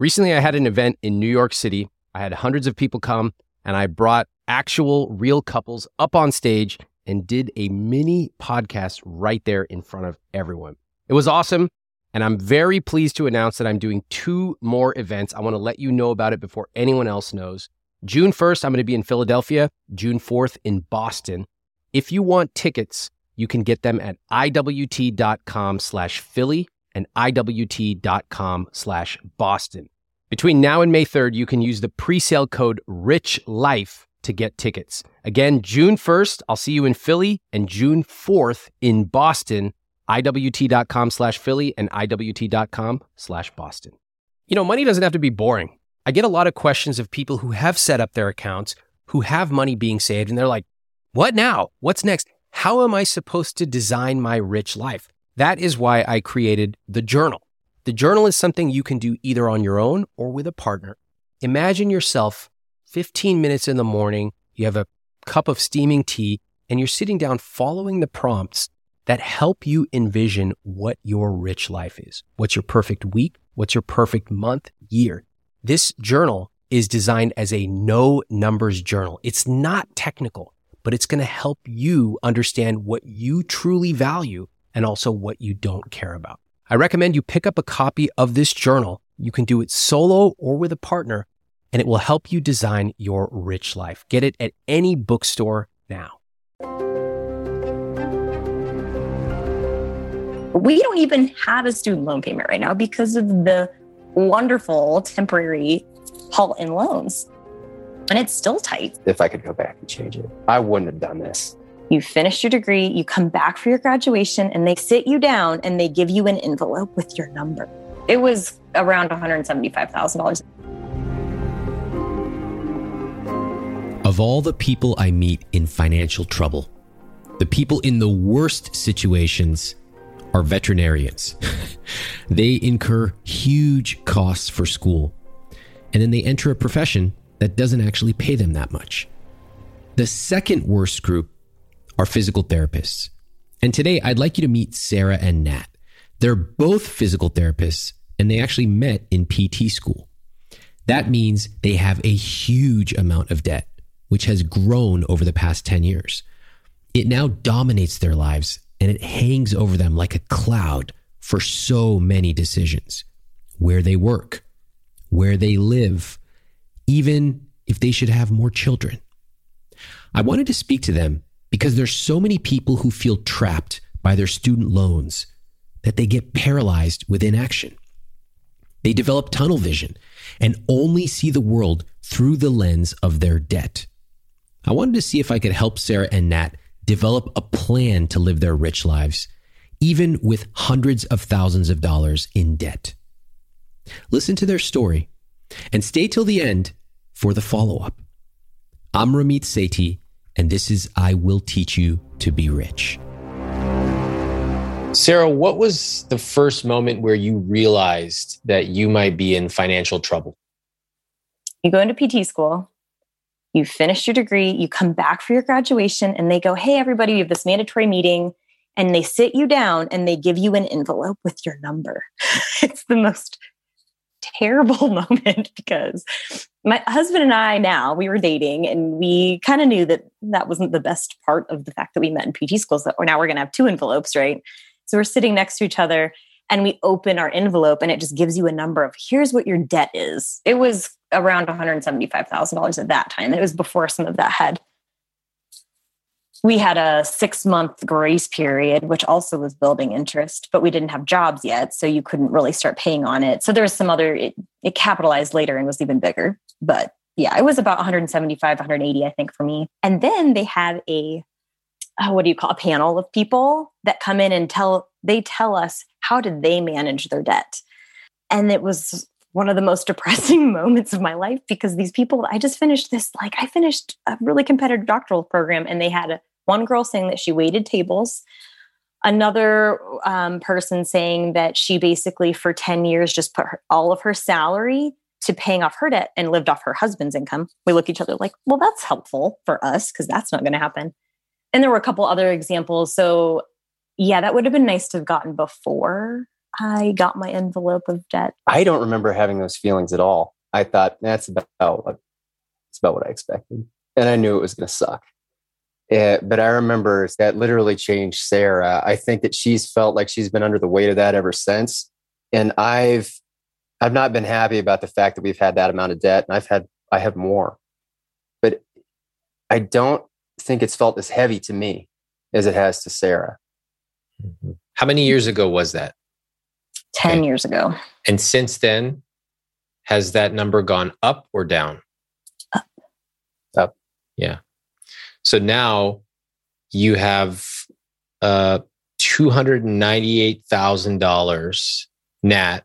Recently, I had an event in New York City. I had hundreds of people come, and I brought actual real couples up on stage and did a mini podcast right there in front of everyone. It was awesome, and I'm very pleased to announce that I'm doing 2 more events. I want to let you know about it before anyone else knows. June 1st, I'm going to be in Philadelphia, June 4th in Boston. If you want tickets, you can get them at iwt.com/Philly and iwt.com/Boston. Between now and May 3rd, you can use the presale code RICHLIFE to get tickets. Again, June 1st, I'll see you in Philly, and June 4th in Boston, iwt.com/Philly and iwt.com/Boston. You know, money doesn't have to be boring. I get a lot of questions of people who have set up their accounts, who have money being saved, and they're like, what now? What's next? How am I supposed to design my rich life? That is why I created the journal. The journal is something you can do either on your own or with a partner. Imagine yourself 15 minutes in the morning, you have a cup of steaming tea, and you're sitting down following the prompts that help you envision what your rich life is. What's your perfect week? What's your perfect month, year? This journal is designed as a no numbers journal. It's not technical, but it's going to help you understand what you truly value and also what you don't care about. I recommend you pick up a copy of this journal. You can do it solo or with a partner, and it will help you design your rich life. Get it at any bookstore now. We don't even have a student loan payment right now because of the wonderful temporary halt in loans. And it's still tight. If I could go back and change it, I wouldn't have done this. You finish your degree, you come back for your graduation, and they sit you down and they give you an envelope with your number. It was around $175,000. Of all the people I meet in financial trouble, the people in the worst situations are veterinarians. They incur huge costs for school, and then they enter a profession that doesn't actually pay them that much. The second worst group are physical therapists. And today I'd like you to meet Sarah and Nat. They're both physical therapists, and they actually met in PT school. That means they have a huge amount of debt, which has grown over the past 10 years. It now dominates their lives, and it hangs over them like a cloud for so many decisions. Where they work, where they live, even if they should have more children. I wanted to speak to them because there's so many people who feel trapped by their student loans that they get paralyzed with inaction. They develop tunnel vision and only see the world through the lens of their debt. I wanted to see if I could help Sarah and Nat develop a plan to live their rich lives, even with hundreds of thousands of dollars in debt. Listen to their story and stay till the end for the follow-up. I'm Ramit Sethi, and this is I Will Teach You to Be Rich. Sarah, what was the first moment where you realized that you might be in financial trouble? You go into PT school, you finish your degree, you come back for your graduation, and they go, hey, everybody, we have this mandatory meeting, and they sit you down and they give you an envelope with your number. It's the most terrible moment because my husband and I now, we were dating and we kind of knew that that wasn't the best part of the fact that we met in PT school. So now we're going to have 2 envelopes, right? So we're sitting next to each other and we open our envelope and it just gives you a number of here's what your debt is. It was around $175,000 at that time. It was before some of that we had a 6-month grace period, which also was building interest, but we didn't have jobs yet. So you couldn't really start paying on it. So there was some other, it capitalized later and was even bigger, but yeah, it was about 175, 180, I think for me. And then they have a panel of people that come in and tell us how did they manage their debt. And it was one of the most depressing moments of my life because these people, I finished a really competitive doctoral program and they had one girl saying that she waited tables, another person saying that she basically for 10 years just put all of her salary to paying off her debt and lived off her husband's income. We look at each other like, well, that's helpful for us because that's not going to happen. And there were a couple other examples. So yeah, that would have been nice to have gotten before I got my envelope of debt. I don't remember having those feelings at all. I thought that's about what I expected. And I knew it was going to suck. But I remember that literally changed Sarah. I think that she's felt like she's been under the weight of that ever since. And I've not been happy about the fact that we've had that amount of debt, and I have more, but I don't think it's felt as heavy to me as it has to Sarah. Mm-hmm. How many years ago was that? 10 years ago. And since then, has that number gone up or down? Up. Yeah. So now you have $298,000 Nat,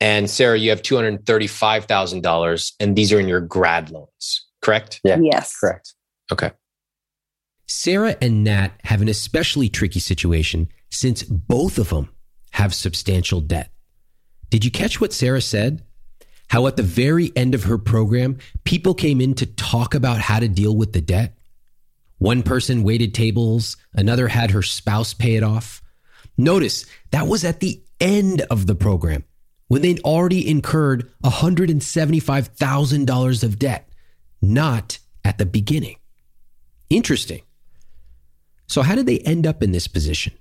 and Sarah, you have $235,000, and these are in your grad loans, correct? Yeah. Yes. Correct. Okay. Sarah and Nat have an especially tricky situation since both of them have substantial debt. Did you catch what Sarah said? How at the very end of her program, people came in to talk about how to deal with the debt. One person waited tables. Another had her spouse pay it off. Notice that was at the end of the program when they'd already incurred $175,000 of debt, not at the beginning. Interesting. So how did they end up in this position?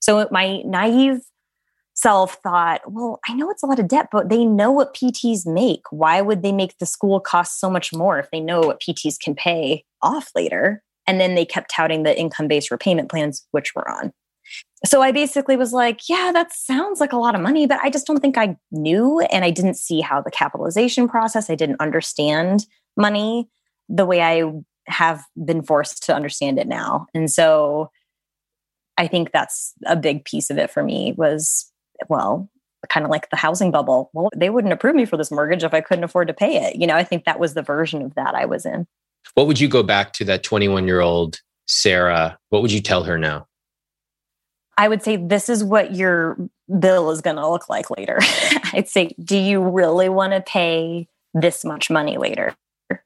So my naive self thought, well, I know it's a lot of debt, but they know what PTs make. Why would they make the school cost so much more if they know what PTs can pay off later? And then they kept touting the income-based repayment plans, which we're on. So I basically was like, yeah, that sounds like a lot of money, but I just don't think I knew. And I didn't see how the capitalization process, I didn't understand money the way I have been forced to understand it now. And so I think that's a big piece of it for me was, well, kind of like the housing bubble. Well, they wouldn't approve me for this mortgage if I couldn't afford to pay it. You know, I think that was the version of that I was in. What would you go back to that 21-year-old Sarah? What would you tell her now? I would say, this is what your bill is going to look like later. I'd say, do you really want to pay this much money later?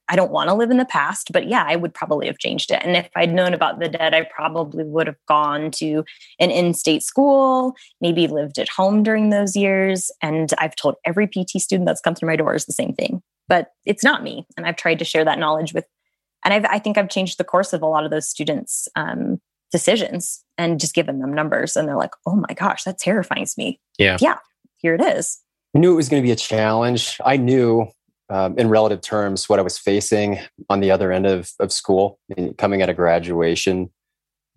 I don't want to live in the past, but yeah, I would probably have changed it. And if I'd known about the debt, I probably would have gone to an in-state school, maybe lived at home during those years. And I've told every PT student that's come through my door is the same thing, but it's not me. And I've tried to share that knowledge with, and I think I've changed the course of a lot of those students' decisions and just given them numbers. And they're like, oh my gosh, that terrifies me. Yeah. Yeah. Here it is. I knew it was going to be a challenge. I knew in relative terms, what I was facing on the other end of school and coming out of graduation.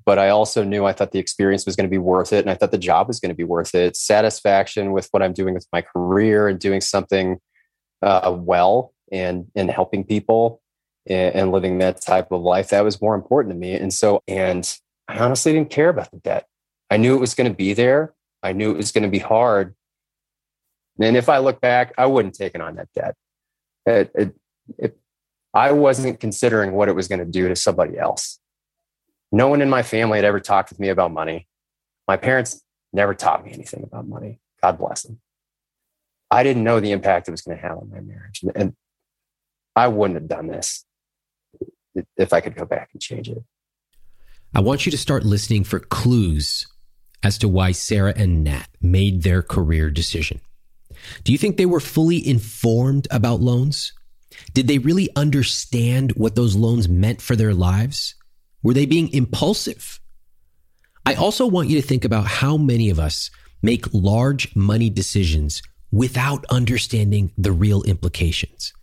But I also knew I thought the experience was going to be worth it. And I thought the job was going to be worth it. Satisfaction with what I'm doing with my career and doing something well and helping people and living that type of life, that was more important to me. And I honestly didn't care about the debt. I knew it was going to be there. I knew it was going to be hard. And if I look back, I wouldn't have taken on that debt. I wasn't considering what it was going to do to somebody else. No one in my family had ever talked with me about money. My parents never taught me anything about money. God bless them. I didn't know the impact it was going to have on my marriage. And I wouldn't have done this if I could go back and change it. I want you to start listening for clues as to why Sarah and Nat made their career decision. Do you think they were fully informed about loans? Did they really understand what those loans meant for their lives? Were they being impulsive? I also want you to think about how many of us make large money decisions without understanding the real implications.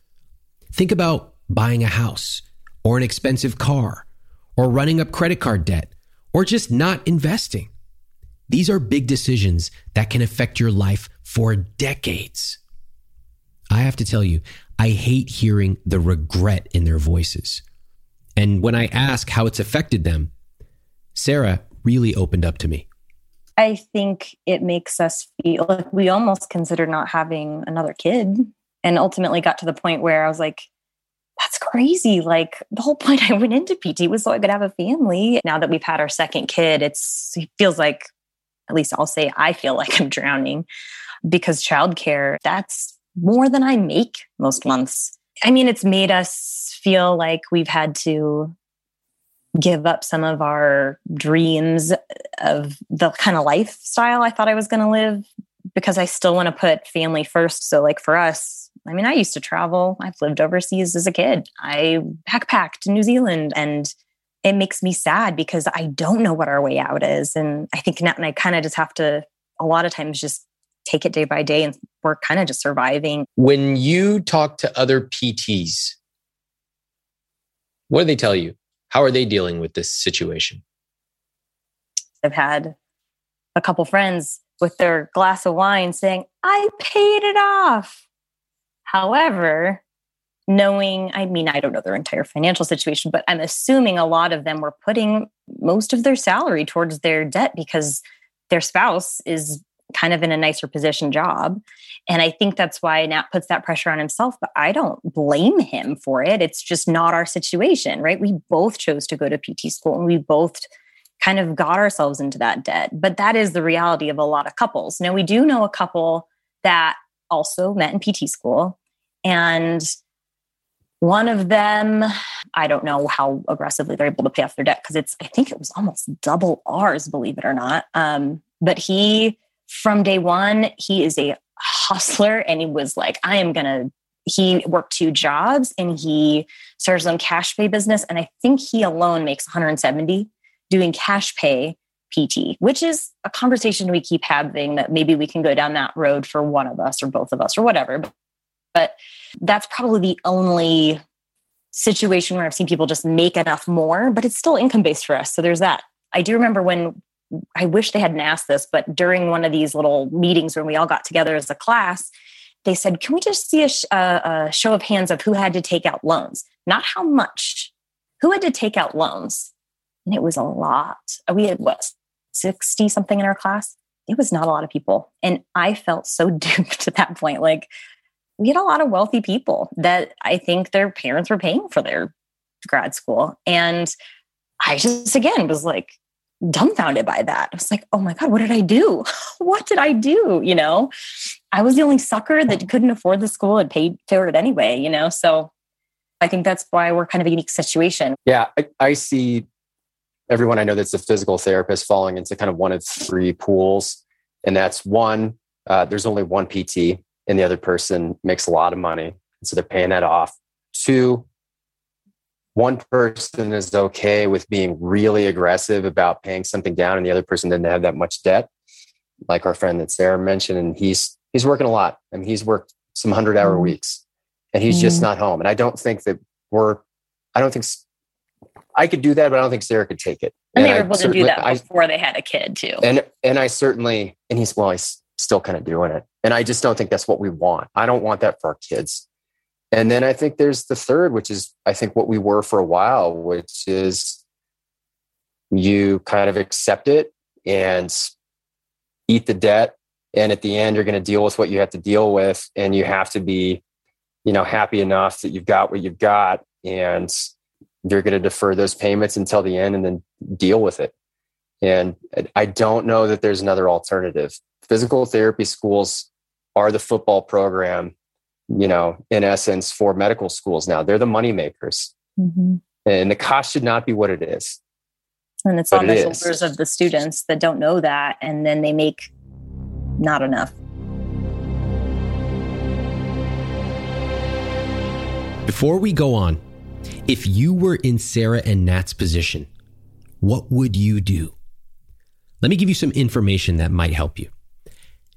Think about buying a house or an expensive car or running up credit card debt or just not investing. These are big decisions that can affect your life for decades. I have to tell you, I hate hearing the regret in their voices. And when I ask how it's affected them, Sarah really opened up to me. I think it makes us feel like we almost considered not having another kid, and ultimately got to the point where I was like, that's crazy. Like, the whole point I went into PT was so I could have a family. Now that we've had our second kid, it feels like, at least I'll say, I feel like I'm drowning, because childcare, that's more than I make most months. I mean, it's made us feel like we've had to give up some of our dreams of the kind of lifestyle I thought I was going to live, because I still want to put family first. So like for us, I mean, I used to travel. I've lived overseas as a kid. I backpacked to New Zealand, and it makes me sad because I don't know what our way out is. And I think Nat and I kind of just have to, a lot of times, just take it day by day, and we're kind of just surviving. When you talk to other PTs, what do they tell you? How are they dealing with this situation? I've had a couple friends with their glass of wine saying, I paid it off. However, knowing, I mean, I don't know their entire financial situation, but I'm assuming a lot of them were putting most of their salary towards their debt because their spouse is kind of in a nicer position job. And I think that's why Nat puts that pressure on himself, but I don't blame him for it. It's just not our situation, right? We both chose to go to PT school, and we both kind of got ourselves into that debt. But that is the reality of a lot of couples. Now, we do know a couple that also met in PT school, and one of them, I don't know how aggressively they're able to pay off their debt because I think it was almost double ours, believe it or not. But he, from day one, he is a hustler, and he was like, he worked 2 jobs and he started his own cash pay business. And I think he alone makes 170 doing cash pay PT, which is a conversation we keep having that maybe we can go down that road for one of us or both of us or whatever. But that's probably the only situation where I've seen people just make enough more, but it's still income-based for us. So there's that. I do remember when, I wish they hadn't asked this, but during one of these little meetings when we all got together as a class, they said, can we just see a show of hands of who had to take out loans? Not how much, who had to take out loans? And it was a lot. We had, 60 something in our class? It was not a lot of people. And I felt so duped at that point. We had a lot of wealthy people that I think their parents were paying for their grad school. And I just, again, was dumbfounded by that. I was like, oh my God, what did I do? What did I do? I was the only sucker that couldn't afford the school and paid for it anyway, So I think that's why we're kind of a unique situation. Yeah. I see everyone I know that's a physical therapist falling into kind of one of 3 pools. And that's one, there's only one PT, and the other person makes a lot of money, so they're paying that off. 2, one person is okay with being really aggressive about paying something down, and the other person didn't have that much debt. Like our friend that Sarah mentioned, and he's working a lot. I mean, he's worked some 100-hour weeks, and he's just not home. And I don't think that I could do that, but I don't think Sarah could take it. And they were able to do that before they had a kid too. And I certainly, and he's still kind of doing it. And I just don't think that's what we want. I don't want that for our kids. And then I think there's the third, which is, I think what we were for a while, which is you kind of accept it and eat the debt. And at the end, you're going to deal with what you have to deal with. And you have to be, happy enough that you've got what you've got. And you're going to defer those payments until the end and then deal with it. And I don't know that there's another alternative. Physical therapy schools are the football program, in essence, for medical schools now. They're the moneymakers. Mm-hmm. And the cost should not be what it is. And it's on the shoulders of the students that don't know that. And then they make not enough. Before we go on, if you were in Sarah and Nat's position, what would you do? Let me give you some information that might help you.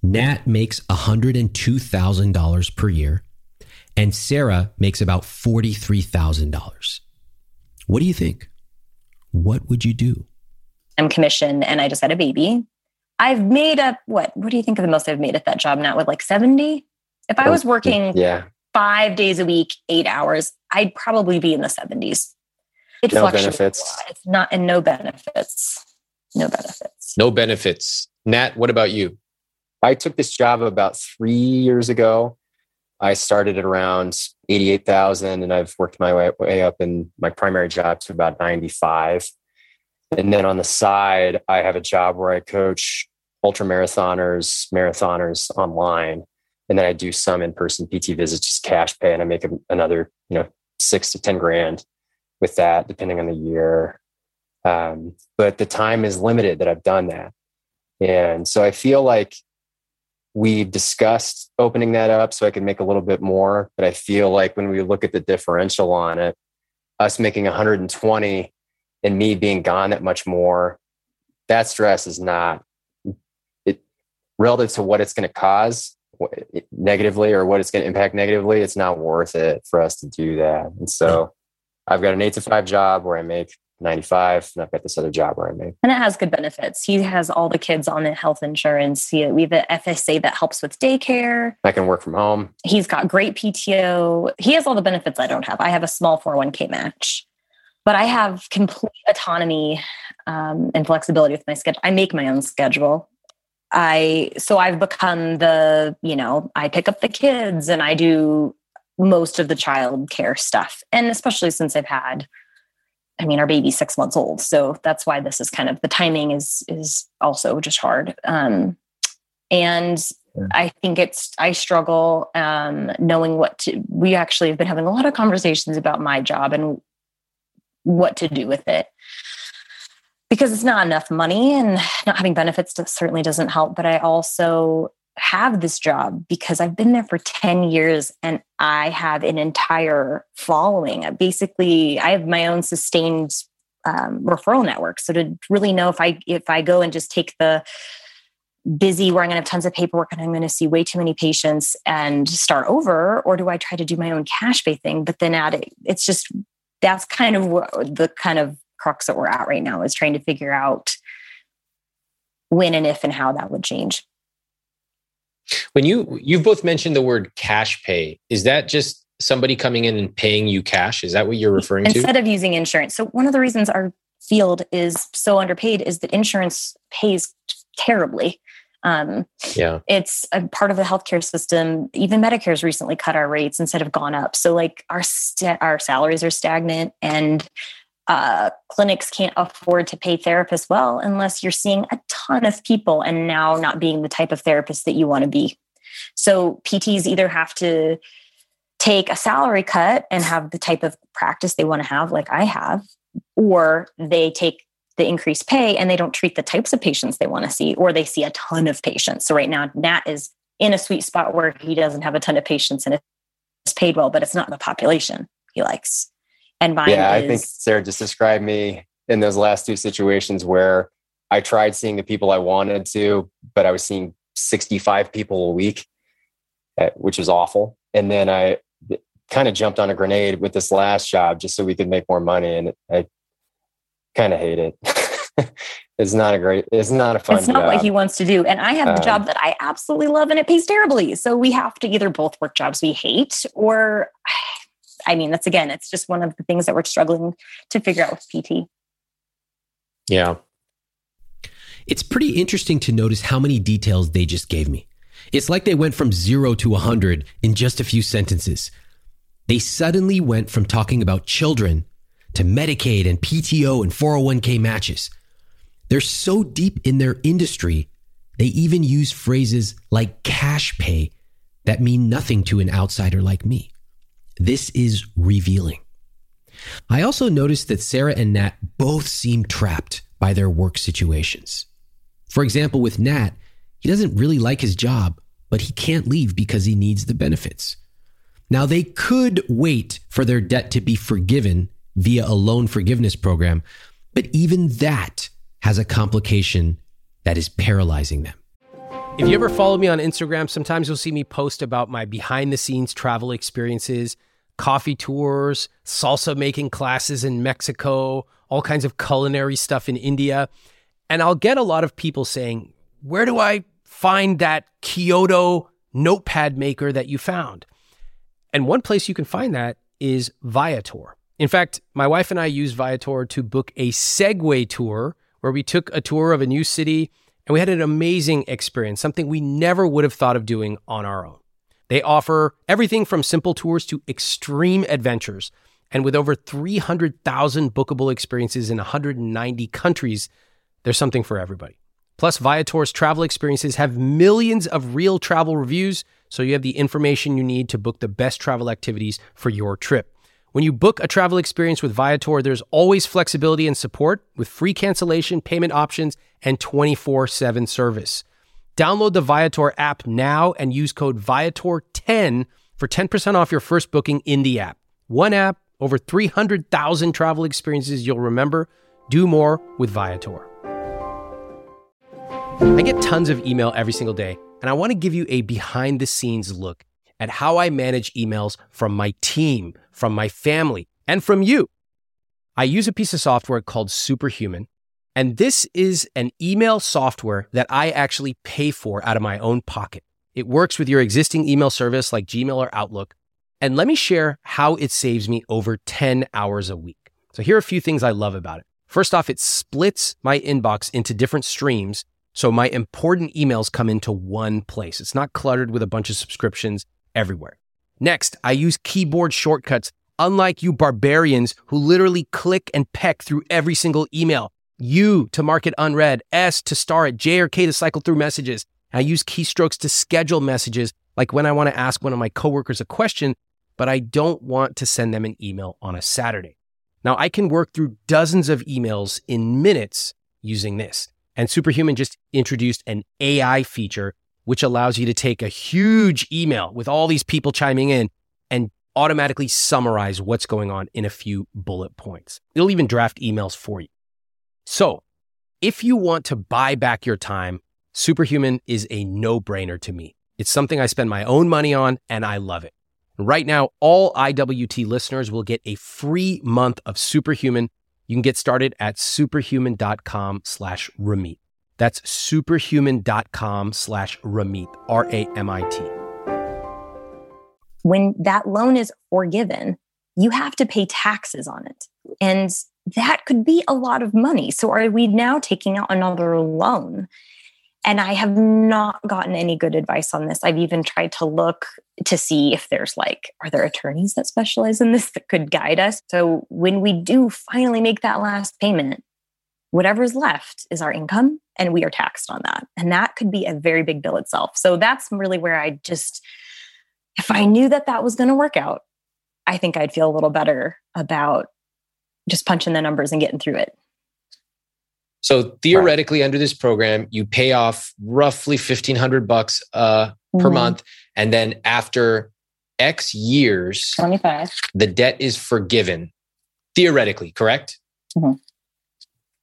Nat makes $102,000 per year, and Sarah makes about $43,000. What do you think? What would you do? I'm commissioned, and I just had a baby. I've made up, what do you think of the most I've made at that job, Nat, with 70? If I was working 5 days a week, 8 hours, I'd probably be in the 70s. It fluctuates. Benefits. It's not, and no benefits. Nat, what about you? I took this job about 3 years ago. I started at around 88,000, and I've worked my way up in my primary job to about 95. And then on the side, I have a job where I coach marathoners online. And then I do some in-person PT visits, just cash pay. And I make another, 6 to 10 grand with that, depending on the year. But the time is limited that I've done that. And so I feel like we discussed opening that up so I could make a little bit more. But I feel like when we look at the differential on it, us making 120 and me being gone that much more, that stress is not it relative to what it's going to cause negatively or what it's going to impact negatively. It's not worth it for us to do that. And so I've got an 8-to-5 job where I make 95, and I've got this other job where I make. And it has good benefits. He has all the kids on the health insurance. We have an FSA that helps with daycare. I can work from home. He's got great PTO. He has all the benefits I don't have. I have a small 401k match, but I have complete autonomy and flexibility with my schedule. I make my own schedule. So I've become I pick up the kids and I do most of the child care stuff. And especially since I've had, our baby's 6 months old. So that's why this is kind of, the timing is also just hard. I think I struggle knowing we actually have been having a lot of conversations about my job and what to do with it, because it's not enough money, and not having benefits certainly doesn't help. But I also have this job because I've been there for 10 years and I have an entire following. I have my own sustained referral network. So to really know if I go and just take the busy where I'm going to have tons of paperwork and I'm going to see way too many patients and start over, or do I try to do my own cash pay thing? But then it's just, that's kind of the kind of crux that we're at right now, is trying to figure out when and if and how that would change. When you've both mentioned the word cash pay, is that just somebody coming in and paying you cash? Is that what you're referring to? Instead of using insurance. So one of the reasons our field is so underpaid is that insurance pays terribly. It's a part of the healthcare system. Even Medicare's recently cut our rates instead of gone up. So like our salaries are stagnant, and clinics can't afford to pay therapists well unless you're seeing a ton of people and now not being the type of therapist that you want to be. So PTs either have to take a salary cut and have the type of practice they want to have, like I have, or they take the increased pay and they don't treat the types of patients they want to see, or they see a ton of patients. So right now, Nat is in a sweet spot where he doesn't have a ton of patients and it's paid well, but it's not the population he likes. And I think Sarah just described me in those last two situations where I tried seeing the people I wanted to, but I was seeing 65 people a week, which was awful. And then I kind of jumped on a grenade with this last job just so we could make more money. And I kind of hate it. It's not a fun job. It's not what he wants to do. And I have the job that I absolutely love and it pays terribly. So we have to either both work jobs we hate, or... that's, again, it's just one of the things that we're struggling to figure out with PT. Yeah. It's pretty interesting to notice how many details they just gave me. It's like they went from 0 to 100 in just a few sentences. They suddenly went from talking about children to Medicaid and PTO and 401k matches. They're so deep in their industry, they even use phrases like cash pay that mean nothing to an outsider like me. This is revealing. I also noticed that Sarah and Nat both seem trapped by their work situations. For example, with Nat, he doesn't really like his job, but he can't leave because he needs the benefits. Now, they could wait for their debt to be forgiven via a loan forgiveness program, but even that has a complication that is paralyzing them. If you ever follow me on Instagram, sometimes you'll see me post about my behind-the-scenes travel experiences, coffee tours, salsa making classes in Mexico, all kinds of culinary stuff in India. And I'll get a lot of people saying, where do I find that Kyoto notepad maker that you found? And one place you can find that is Viator. In fact, my wife and I used Viator to book a Segway tour where we took a tour of a new city, and we had an amazing experience, something we never would have thought of doing on our own. They offer everything from simple tours to extreme adventures. And with over 300,000 bookable experiences in 190 countries, there's something for everybody. Plus, Viator's travel experiences have millions of real travel reviews, so you have the information you need to book the best travel activities for your trip. When you book a travel experience with Viator, there's always flexibility and support with free cancellation, payment options, and 24/7 service. Download the Viator app now and use code Viator10 for 10% off your first booking in the app. One app, over 300,000 travel experiences you'll remember. Do more with Viator. I get tons of email every single day, and I want to give you a behind-the-scenes look at how I manage emails from my team, from my family, and from you. I use a piece of software called Superhuman, and this is an email software that I actually pay for out of my own pocket. It works with your existing email service like Gmail or Outlook, and let me share how it saves me over 10 hours a week. So here are a few things I love about it. First off, it splits my inbox into different streams, so my important emails come into one place. It's not cluttered with a bunch of subscriptions everywhere. Next, I use keyboard shortcuts, unlike you barbarians who literally click and peck through every single email. U to mark it unread, S to star it, J or K to cycle through messages. I use keystrokes to schedule messages, like when I want to ask one of my coworkers a question, but I don't want to send them an email on a Saturday. Now, I can work through dozens of emails in minutes using this. And Superhuman just introduced an AI feature, which allows you to take a huge email with all these people chiming in and automatically summarize what's going on in a few bullet points. It'll even draft emails for you. So if you want to buy back your time, Superhuman is a no-brainer to me. It's something I spend my own money on, and I love it. Right now, all IWT listeners will get a free month of Superhuman. You can get started at superhuman.com/Ramit. That's superhuman.com/Ramit, R-A-M-I-T. When that loan is forgiven, you have to pay taxes on it. And that could be a lot of money. So are we now taking out another loan? And I have not gotten any good advice on this. I've even tried to look to see if there's are there attorneys that specialize in this that could guide us? So when we do finally make that last payment, whatever's left is our income and we are taxed on that. And that could be a very big bill itself. So that's really where I just, if I knew that that was going to work out, I think I'd feel a little better about just punching the numbers and getting through it. So theoretically, Under this program, you pay off roughly $1,500 per month. And then after X years, 25, the debt is forgiven. Theoretically, correct? Mm-hmm.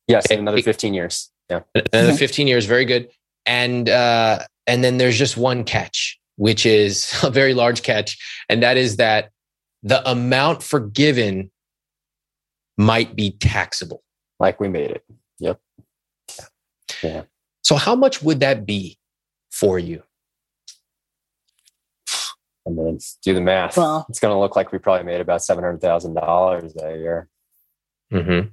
Yes, okay. Another 15 years. Yeah, another 15 years. Very good. And then there's just one catch, which is a very large catch. And that is that the amount forgiven might be taxable. Like we made it. Yep. Yeah. So how much would that be for you? I mean, do the math. Well, it's going to look like we probably made about $700,000 that year. Mm-hmm.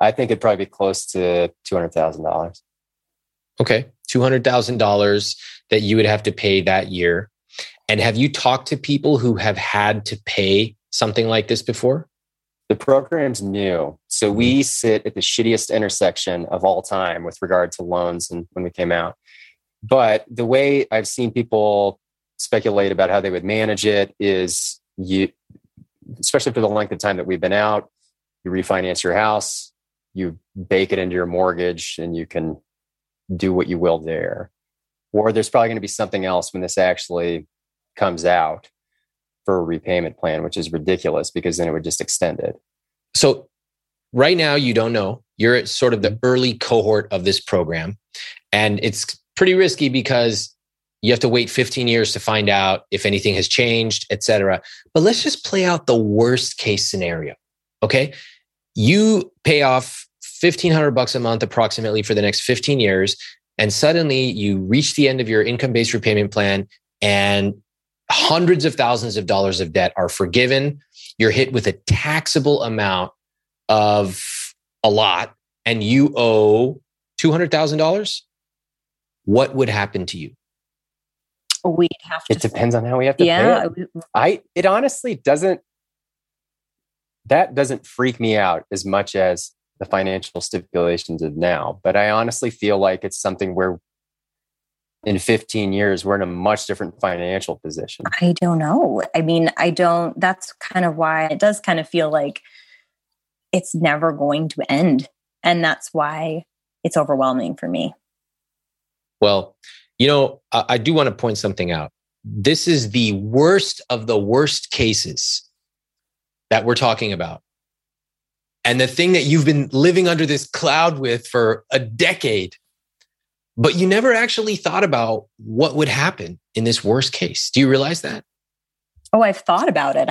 I think it'd probably be close to $200,000. Okay. $200,000 that you would have to pay that year. And have you talked to people who have had to pay something like this before? The program's new. So we sit at the shittiest intersection of all time with regard to loans and when we came out. But the way I've seen people speculate about how they would manage it is you, especially for the length of time that we've been out, you refinance your house, you bake it into your mortgage, and you can do what you will there. Or there's probably going to be something else when this actually comes out for a repayment plan, which is ridiculous because then it would just extend it. So right now, you don't know. You're at sort of the early cohort of this program. And it's pretty risky because you have to wait 15 years to find out if anything has changed, et cetera. But let's just play out the worst case scenario, okay? You pay off $1,500 a month approximately for the next 15 years. And suddenly you reach the end of your income-based repayment plan and hundreds of thousands of dollars of debt are forgiven. You're hit with a taxable amount of a lot, and you owe $200,000. What would happen to you? We'd have to. It depends on how we have to pay it. It honestly doesn't. That doesn't freak me out as much as the financial stipulations of now. But I honestly feel like it's something where in 15 years, we're in a much different financial position? I don't know. I mean, that's kind of why it does kind of feel like it's never going to end. And that's why it's overwhelming for me. Well, you know, I do want to point something out. This is the worst of the worst cases that we're talking about. And the thing that you've been living under this cloud with for a decade, but you never actually thought about what would happen in this worst case. Do you realize that? Oh, I've thought about it.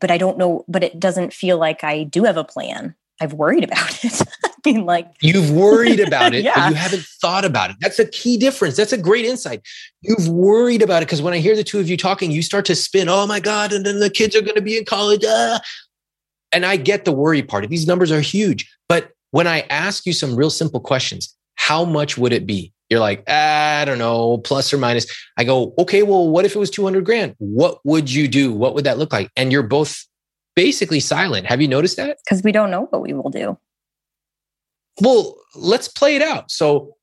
But I don't know, but it doesn't feel like I do have a plan. I've worried about it. I mean, like... You've worried about it, yeah. But you haven't thought about it. That's a key difference. That's a great insight. You've worried about it because when I hear the two of you talking, you start to spin, oh my God, and then the kids are going to be in college. And I get the worry part. These numbers are huge. But when I ask you some real simple questions, how much would it be? You're like, I don't know, plus or minus. I go, okay, well, what if it was 200 grand? What would you do? What would that look like? And you're both basically silent. Have you noticed that? Because we don't know what we will do. Well, let's play it out. So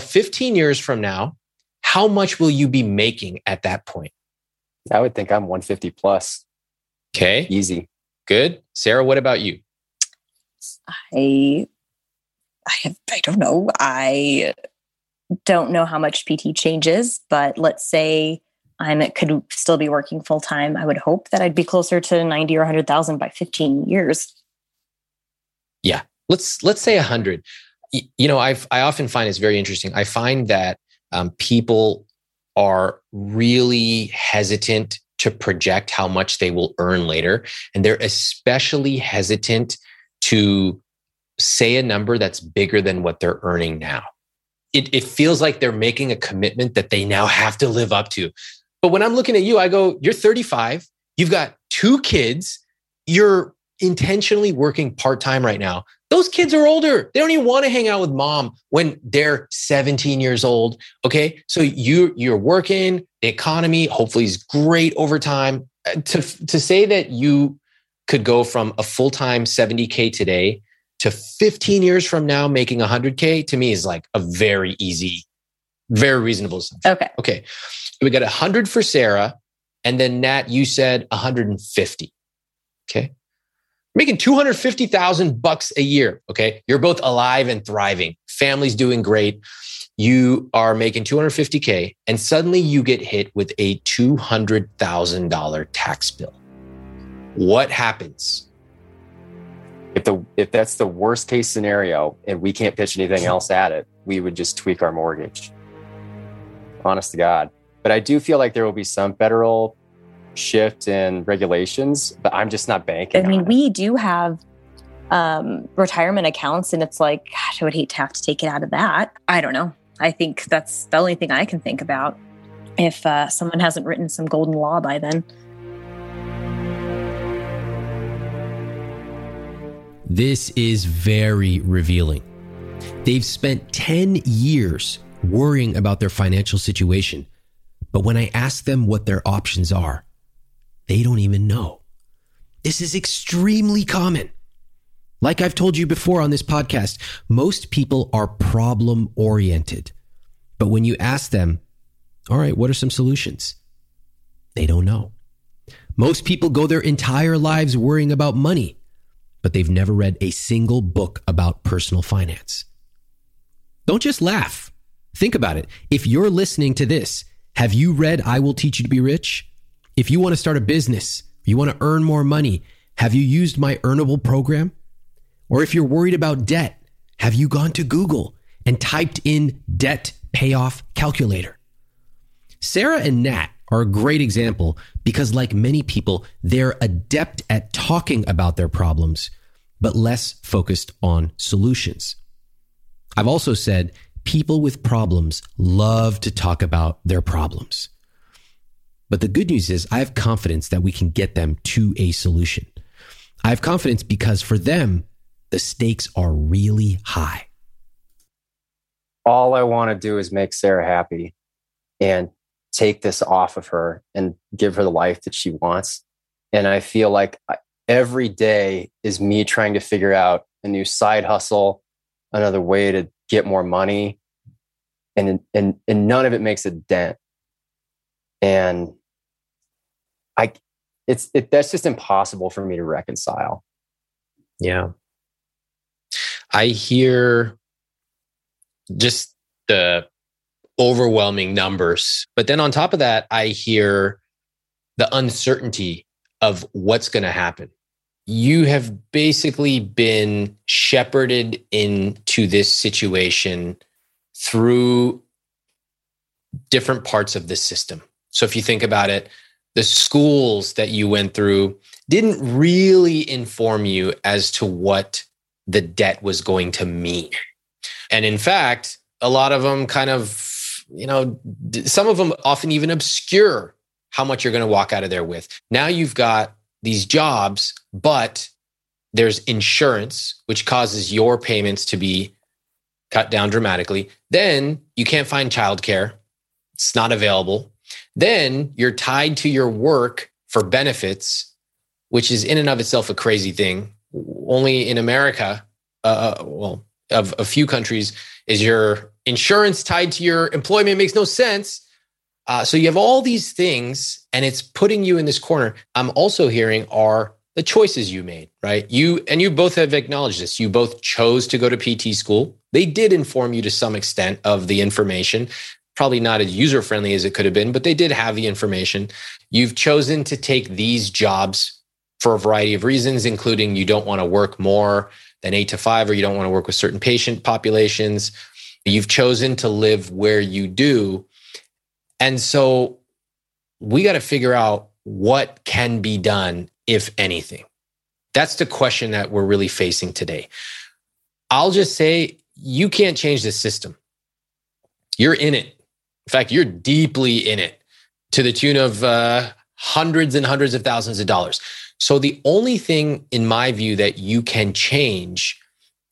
15 years from now, how much will you be making at that point? I would think I'm 150 plus. Okay. Easy. Good. Sarah, what about you? I don't know. I don't know how much PT changes, but let's say I could still be working full time. I would hope that I'd be closer to 90 or 100,000 by 15 years. Yeah. Let's say 100. You know, I often find it's very interesting. I find that people are really hesitant to project how much they will earn later. And they're especially hesitant to say a number that's bigger than what they're earning now. It feels like they're making a commitment that they now have to live up to. But when I'm looking at you, I go, you're 35, you've got 2 kids, you're intentionally working part-time right now. Those kids are older. They don't even want to hang out with mom when they're 17 years old. Okay. So you're working, the economy hopefully is great over time. To say that you could go from a full-time 70K today to 15 years from now making 100K to me is like a very easy, very reasonable assumption. Okay. So we got 100 for Sarah. And then Nat, you said 150. Okay. Making $250,000 a year. Okay. You're both alive and thriving. Family's doing great. You are making $250K and suddenly you get hit with a $200,000 tax bill. What happens? If that's the worst case scenario and we can't pitch anything else at it, we would just tweak our mortgage. Honest to God. But I do feel like there will be some federal shift in regulations, but I'm just not banking. I mean, we do have retirement accounts and it's like, gosh, I would hate to have to take it out of that. I don't know. I think that's the only thing I can think about if someone hasn't written some golden law by then. This is very revealing. They've spent 10 years worrying about their financial situation. But when I ask them what their options are, they don't even know. This is extremely common. Like I've told you before on this podcast, most people are problem-oriented. But when you ask them, all right, what are some solutions? They don't know. Most people go their entire lives worrying about money, but they've never read a single book about personal finance. Don't just laugh. Think about it. If you're listening to this, have you read I Will Teach You to Be Rich? If you want to start a business, you want to earn more money, have you used my Earnable program? Or if you're worried about debt, have you gone to Google and typed in debt payoff calculator? Sarah and Nat are a great example because, like many people, they're adept at talking about their problems, but less focused on solutions. I've also said people with problems love to talk about their problems. But the good news is I have confidence that we can get them to a solution. I have confidence because for them, the stakes are really high. All I want to do is make Sarah happy and take this off of her and give her the life that she wants. And I feel like every day is me trying to figure out a new side hustle, another way to get more money. and none of it makes a dent. And that's just impossible for me to reconcile. Yeah. I hear just the overwhelming numbers, but then on top of that, I hear the uncertainty of what's going to happen. You have basically been shepherded into this situation through different parts of the system. So if you think about it, the schools that you went through didn't really inform you as to what the debt was going to mean. And in fact, a lot of them kind of, some of them often even obscure how much you're going to walk out of there with. Now you've got these jobs, but there's insurance, which causes your payments to be cut down dramatically. Then you can't find childcare. It's not available. Then you're tied to your work for benefits, which is in and of itself a crazy thing. Only in America, of a few countries, is your insurance tied to your employment. It makes no sense. So you have all these things and it's putting you in this corner. I'm also hearing are the choices you made, right? You both have acknowledged this. You both chose to go to PT school. They did inform you to some extent of the information. Probably not as user-friendly as it could have been, but they did have the information. You've chosen to take these jobs for a variety of reasons, including you don't want to work more than 8 to 5, or you don't want to work with certain patient populations. You've chosen to live where you do. And so we got to figure out what can be done, if anything. That's the question that we're really facing today. I'll just say, you can't change the system. You're in it. In fact, you're deeply in it to the tune of hundreds and hundreds of thousands of dollars. So the only thing, in my view, that you can change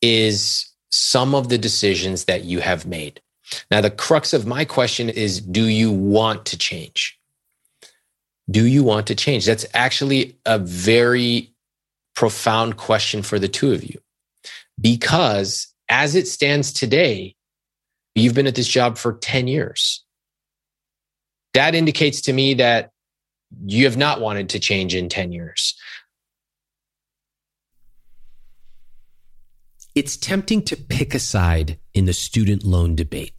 is some of the decisions that you have made. Now, the crux of my question is, do you want to change? Do you want to change? That's actually a very profound question for the two of you. Because as it stands today, you've been at this job for 10 years. That indicates to me that you have not wanted to change in 10 years. It's tempting to pick a side in the student loan debate.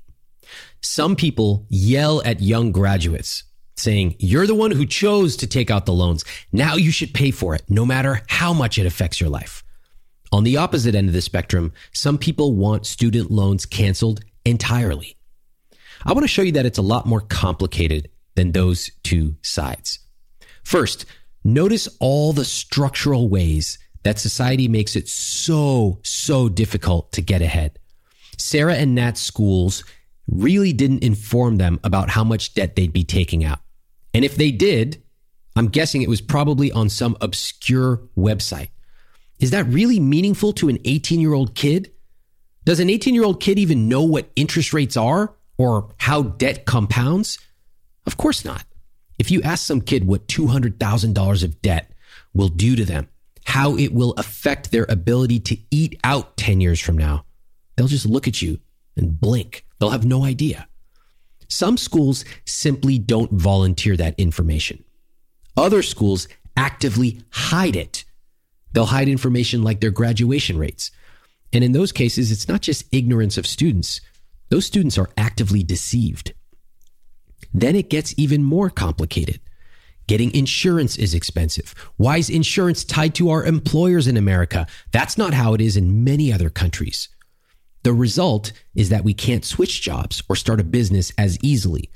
Some people yell at young graduates saying, you're the one who chose to take out the loans. Now you should pay for it, no matter how much it affects your life. On the opposite end of the spectrum, some people want student loans canceled entirely. I want to show you that it's a lot more complicated than those two sides. First, notice all the structural ways that society makes it so difficult to get ahead. Sarah and Nat's schools really didn't inform them about how much debt they'd be taking out. And if they did, I'm guessing it was probably on some obscure website. Is that really meaningful to an 18-year-old kid? Does an 18-year-old kid even know what interest rates are or how debt compounds? Of course not. If you ask some kid what $200,000 of debt will do to them, how it will affect their ability to eat out 10 years from now, they'll just look at you and blink. They'll have no idea. Some schools simply don't volunteer that information. Other schools actively hide it. They'll hide information like their graduation rates. And in those cases, it's not just ignorance of students. Those students are actively deceived. Then it gets even more complicated. Getting insurance is expensive. Why is insurance tied to our employers in America? That's not how it is in many other countries. The result is that we can't switch jobs or start a business as easily.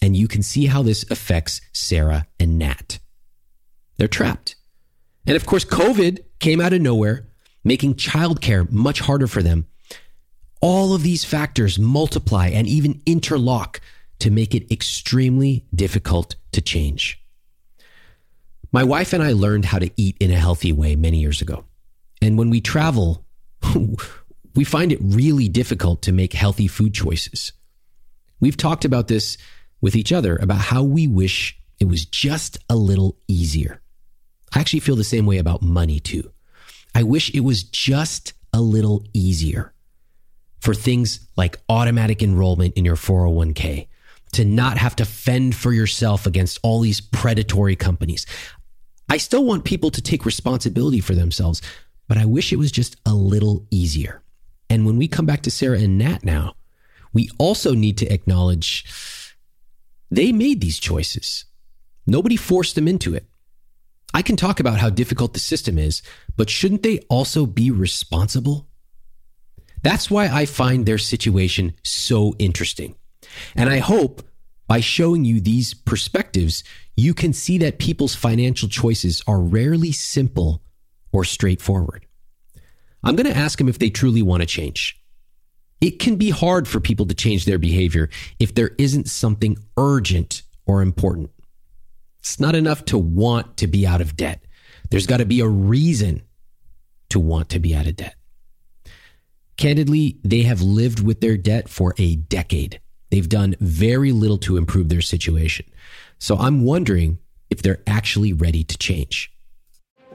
And you can see how this affects Sarah and Nat. They're trapped. And of course, COVID came out of nowhere, making childcare much harder for them. All of these factors multiply and even interlock to make it extremely difficult to change. My wife and I learned how to eat in a healthy way many years ago. And when we travel, we find it really difficult to make healthy food choices. We've talked about this with each other about how we wish it was just a little easier. I actually feel the same way about money too. I wish it was just a little easier. for things like automatic enrollment in your 401k, to not have to fend for yourself against all these predatory companies. I still want people to take responsibility for themselves, but I wish it was just a little easier. And when we come back to Sarah and Nat now, we also need to acknowledge they made these choices. Nobody forced them into it. I can talk about how difficult the system is, but shouldn't they also be responsible? That's why I find their situation so interesting. And I hope by showing you these perspectives, you can see that people's financial choices are rarely simple or straightforward. I'm going to ask them if they truly want to change. It can be hard for people to change their behavior if there isn't something urgent or important. It's not enough to want to be out of debt. There's got to be a reason to want to be out of debt. Candidly, they have lived with their debt for a decade. They've done very little to improve their situation. So I'm wondering if they're actually ready to change.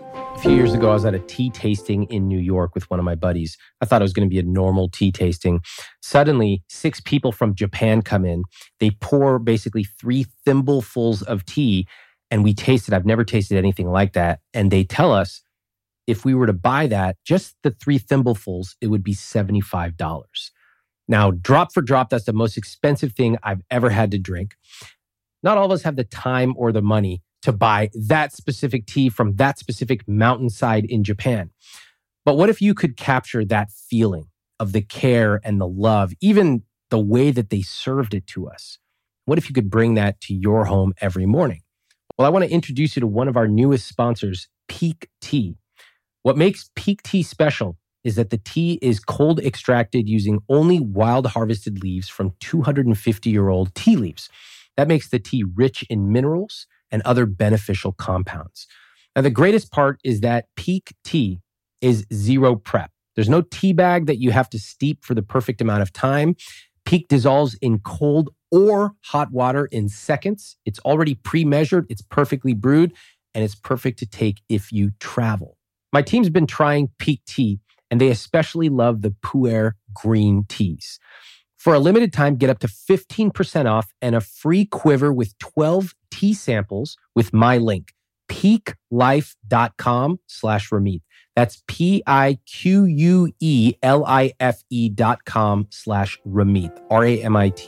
A few years ago, I was at a tea tasting in New York with one of my buddies. I thought it was going to be a normal tea tasting. Suddenly, 6 people from Japan come in. They pour basically 3 thimblefuls of tea, and we taste it. I've never tasted anything like that. And they tell us if we were to buy that, just the 3 thimblefuls, it would be $75. Now, drop for drop, that's the most expensive thing I've ever had to drink. Not all of us have the time or the money to buy that specific tea from that specific mountainside in Japan. But what if you could capture that feeling of the care and the love, even the way that they served it to us? What if you could bring that to your home every morning? Well, I want to introduce you to one of our newest sponsors, Peak Tea. What makes Peak Tea special is that the tea is cold extracted using only wild harvested leaves from 250-year-old tea leaves. That makes the tea rich in minerals and other beneficial compounds. Now, the greatest part is that Peak Tea is zero prep. There's no tea bag that you have to steep for the perfect amount of time. Peak dissolves in cold or hot water in seconds. It's already pre-measured, it's perfectly brewed, and it's perfect to take if you travel. My team's been trying Peak Tea, and they especially love the Pu'er green teas. For a limited time, get up to 15% off and a free quiver with 12 tea samples with my link, peaklife.com/Ramit. That's PIQUELIFE.com/Ramit, RAMIT.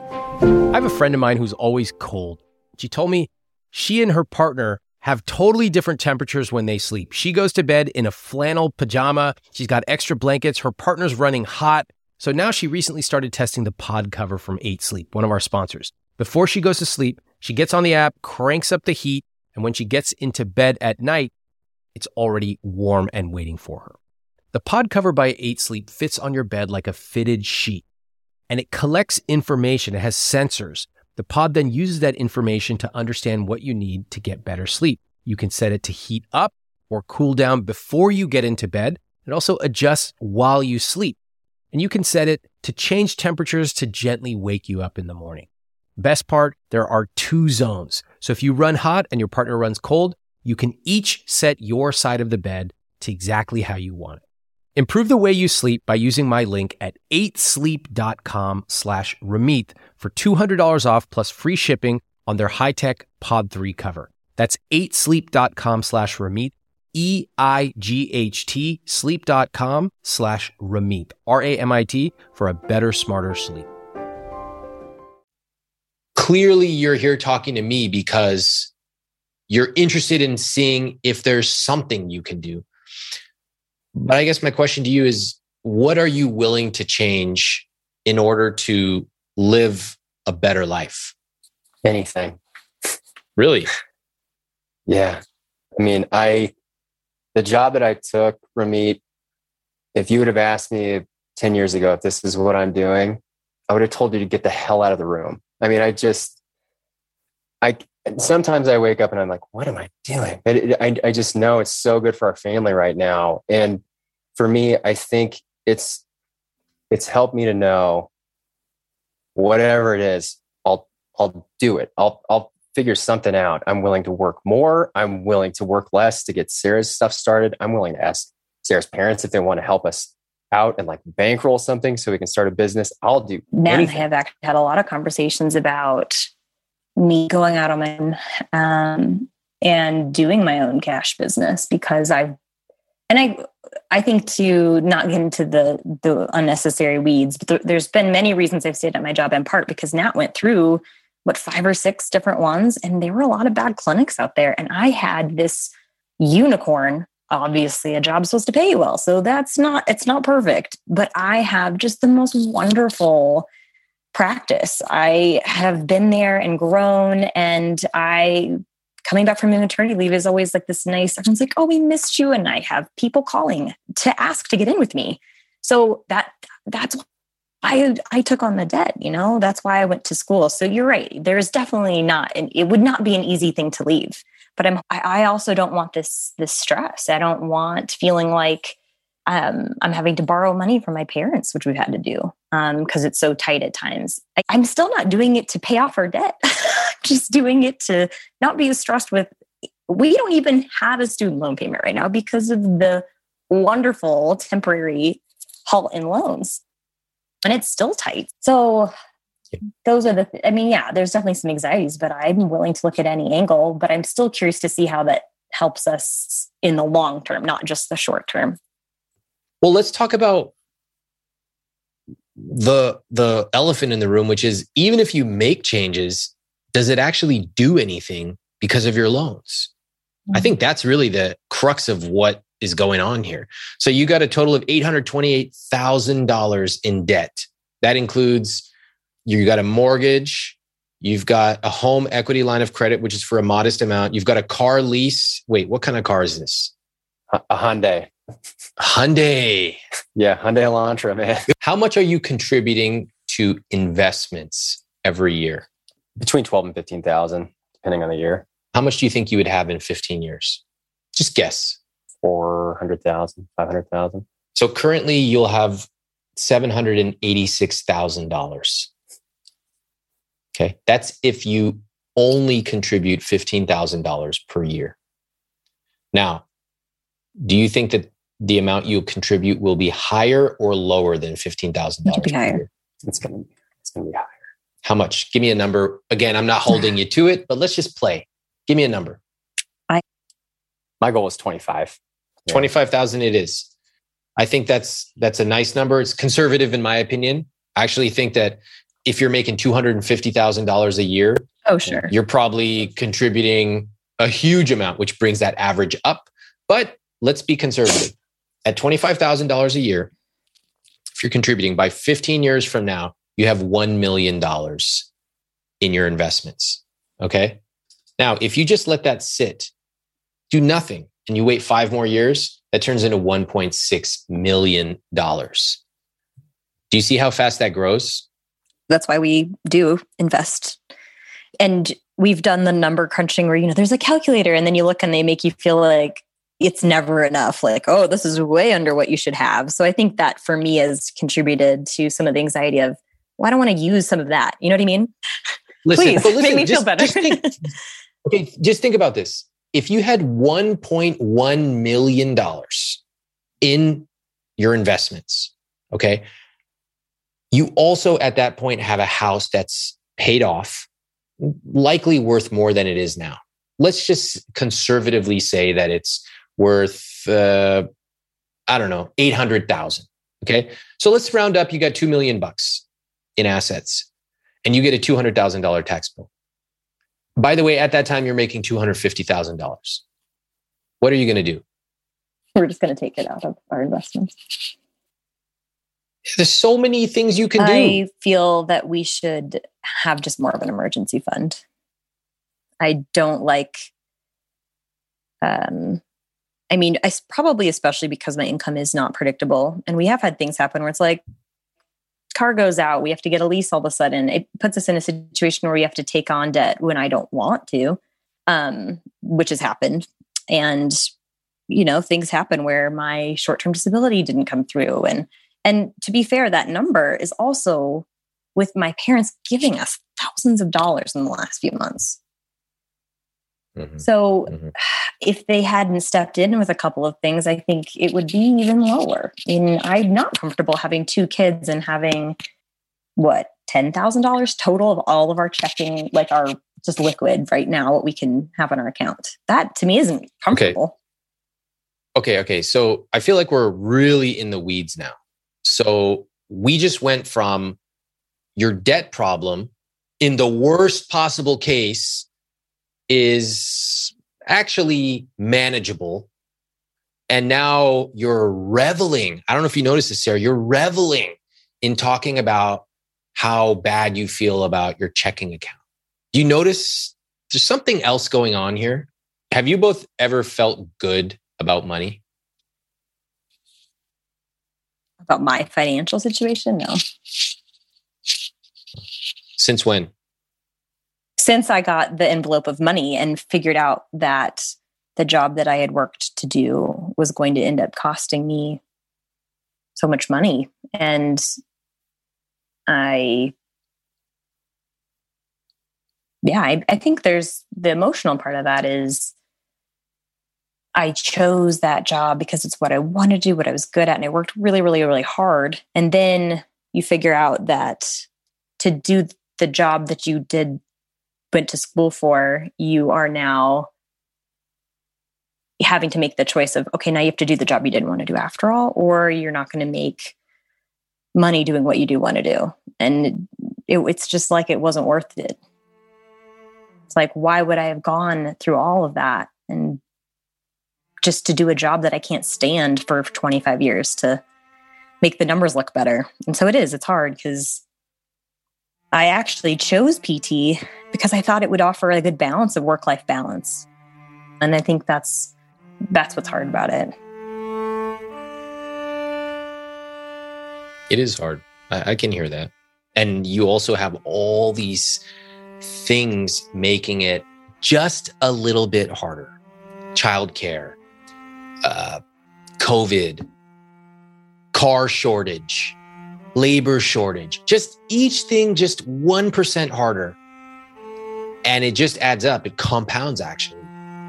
I have a friend of mine who's always cold. She told me she and her partner have totally different temperatures when they sleep. She goes to bed in a flannel pajama. She's got extra blankets. Her partner's running hot. So now she recently started testing the pod cover from 8Sleep, one of our sponsors. Before she goes to sleep, she gets on the app, cranks up the heat, and when she gets into bed at night, it's already warm and waiting for her. The pod cover by 8Sleep fits on your bed like a fitted sheet, and it collects information. It has sensors. The pod then uses that information to understand what you need to get better sleep. You can set it to heat up or cool down before you get into bed. It also adjusts while you sleep. And you can set it to change temperatures to gently wake you up in the morning. Best part, there are 2 zones. So if you run hot and your partner runs cold, you can each set your side of the bed to exactly how you want it. Improve the way you sleep by using my link at 8sleep.com/Ramit for $200 off plus free shipping on their high-tech Pod 3 cover. That's 8sleep.com/Ramit, EIGHT, sleep.com/Ramit, RAMIT, for a better, smarter sleep. Clearly, you're here talking to me because you're interested in seeing if there's something you can do. But I guess my question to you is, what are you willing to change in order to live a better life? Anything. Really? Yeah. I mean, the job that I took, Ramit, if you would have asked me 10 years ago, if this is what I'm doing, I would have told you to get the hell out of the room. I mean, sometimes I wake up and I'm like, what am I doing? I just know it's so good for our family right now. And for me, I think it's helped me to know whatever it is, I'll do it. I'll figure something out. I'm willing to work more. I'm willing to work less to get Sarah's stuff started. I'm willing to ask Sarah's parents if they want to help us out and like bankroll something so we can start a business, I'll do anything. Nat and I have actually had a lot of conversations about me going out on my own and doing my own cash business, because I think, to not get into the unnecessary weeds, but there's been many reasons I've stayed at my job, in part because Nat went through 5 or 6 different ones, and there were a lot of bad clinics out there. And I had this unicorn. Obviously, a job's supposed to pay you well, so it's not perfect, but I have just the most wonderful practice. I have been there and grown, and coming back from maternity leave is always like this nice, everyone's like, oh, we missed you. And I have people calling to ask to get in with me. So that's why I took on the debt, that's why I went to school. So you're right. There's definitely not, and it would not be an easy thing to leave, but I also don't want this stress. I don't want feeling like I'm having to borrow money from my parents, which we've had to do because it's so tight at times. I'm still not doing it to pay off our debt. Just doing it to not be stressed with. We don't even have a student loan payment right now because of the wonderful temporary halt in loans, and it's still tight. So those are there's definitely some anxieties, but I'm willing to look at any angle, but I'm still curious to see how that helps us in the long term, not just the short term. Well, let's talk about the elephant in the room, which is, even if you make changes, does it actually do anything because of your loans? Mm-hmm. I think that's really the crux of what is going on here. So you got a total of $828,000 in debt. That includes, you got a mortgage, you've got a home equity line of credit, which is for a modest amount. You've got a car lease. Wait, what kind of car is this? A Hyundai. Hyundai. Yeah, Hyundai Elantra, man. How much are you contributing to investments every year? Between 12 and 15,000, depending on the year. How much do you think you would have in 15 years? Just guess. 400,000, 500,000. So currently you'll have $786,000. Okay. That's if you only contribute $15,000 per year. Now, do you think that the amount you contribute will be higher or lower than $15,000? It'll be higher. It's going to be higher. How much? Give me a number. Again, I'm not holding you to it, but let's just play. Give me a number. My goal is 25. Yeah. 25,000 it is. I think that's a nice number. It's conservative in my opinion. I actually think that if you're making $250,000 a year, oh sure, you're probably contributing a huge amount, which brings that average up. But let's be conservative. At $25,000 a year, if you're contributing, by 15 years from now, you have $1 million in your investments, okay? Now, if you just let that sit, do nothing, and you wait 5 more years, that turns into $1.6 million. Do you see how fast that grows? That's why we do invest. And we've done the number crunching where, there's a calculator, and then you look and they make you feel like it's never enough. Like, oh, this is way under what you should have. So I think that for me has contributed to some of the anxiety of, well, I don't want to use some of that. You know what I mean? Please, make me feel better. Just think about this. If you had $1.1 million in your investments, okay, you also at that point have a house that's paid off, likely worth more than it is now. Let's just conservatively say that it's worth, $800,000. Okay. So let's round up. You got $2 million. In assets, and you get a $200,000 tax bill. By the way, at that time, you're making $250,000. What are you going to do? We're just going to take it out of our investments. There's so many things you can do. I feel that we should have just more of an emergency fund. I don't like, probably especially because my income is not predictable. And we have had things happen where it's like, car goes out, we have to get a lease all of a sudden. It puts us in a situation where we have to take on debt when I don't want to, which has happened. And, things happen where my short-term disability didn't come through. And to be fair, that number is also with my parents giving us thousands of dollars in the last few months. Mm-hmm. So If they hadn't stepped in with a couple of things, I think it would be even lower. And I'm not comfortable having two kids and having what, $10,000 total of all of our checking, like our just liquid right now, what we can have on our account. That to me isn't comfortable. Okay. So I feel like we're really in the weeds now. So we just went from your debt problem in the worst possible case is actually manageable. And now you're reveling. I don't know if you noticed this, Sarah, you're reveling in talking about how bad you feel about your checking account. Do you notice there's something else going on here? Have you both ever felt good about money? About my financial situation? No. Since when? Since I got the envelope of money and figured out that the job that I had worked to do was going to end up costing me so much money. And I think there's the emotional part of that is I chose that job because it's what I wanted to do, what I was good at. And I worked really, really, really hard. And then you figure out that to do the job that you went to school for, you are now having to make the choice of, okay, now you have to do the job you didn't want to do after all, or you're not going to make money doing what you do want to do. And it's just like, it wasn't worth it. It's like, why would I have gone through all of that and just to do a job that I can't stand for 25 years to make the numbers look better? And so it's hard because I actually chose PT because I thought it would offer a good balance of work-life balance. And I think that's what's hard about it. It is hard. I can hear that. And you also have all these things making it just a little bit harder. Childcare, COVID, car shortage, labor shortage, just each thing just 1% harder. And it just adds up. It compounds actually.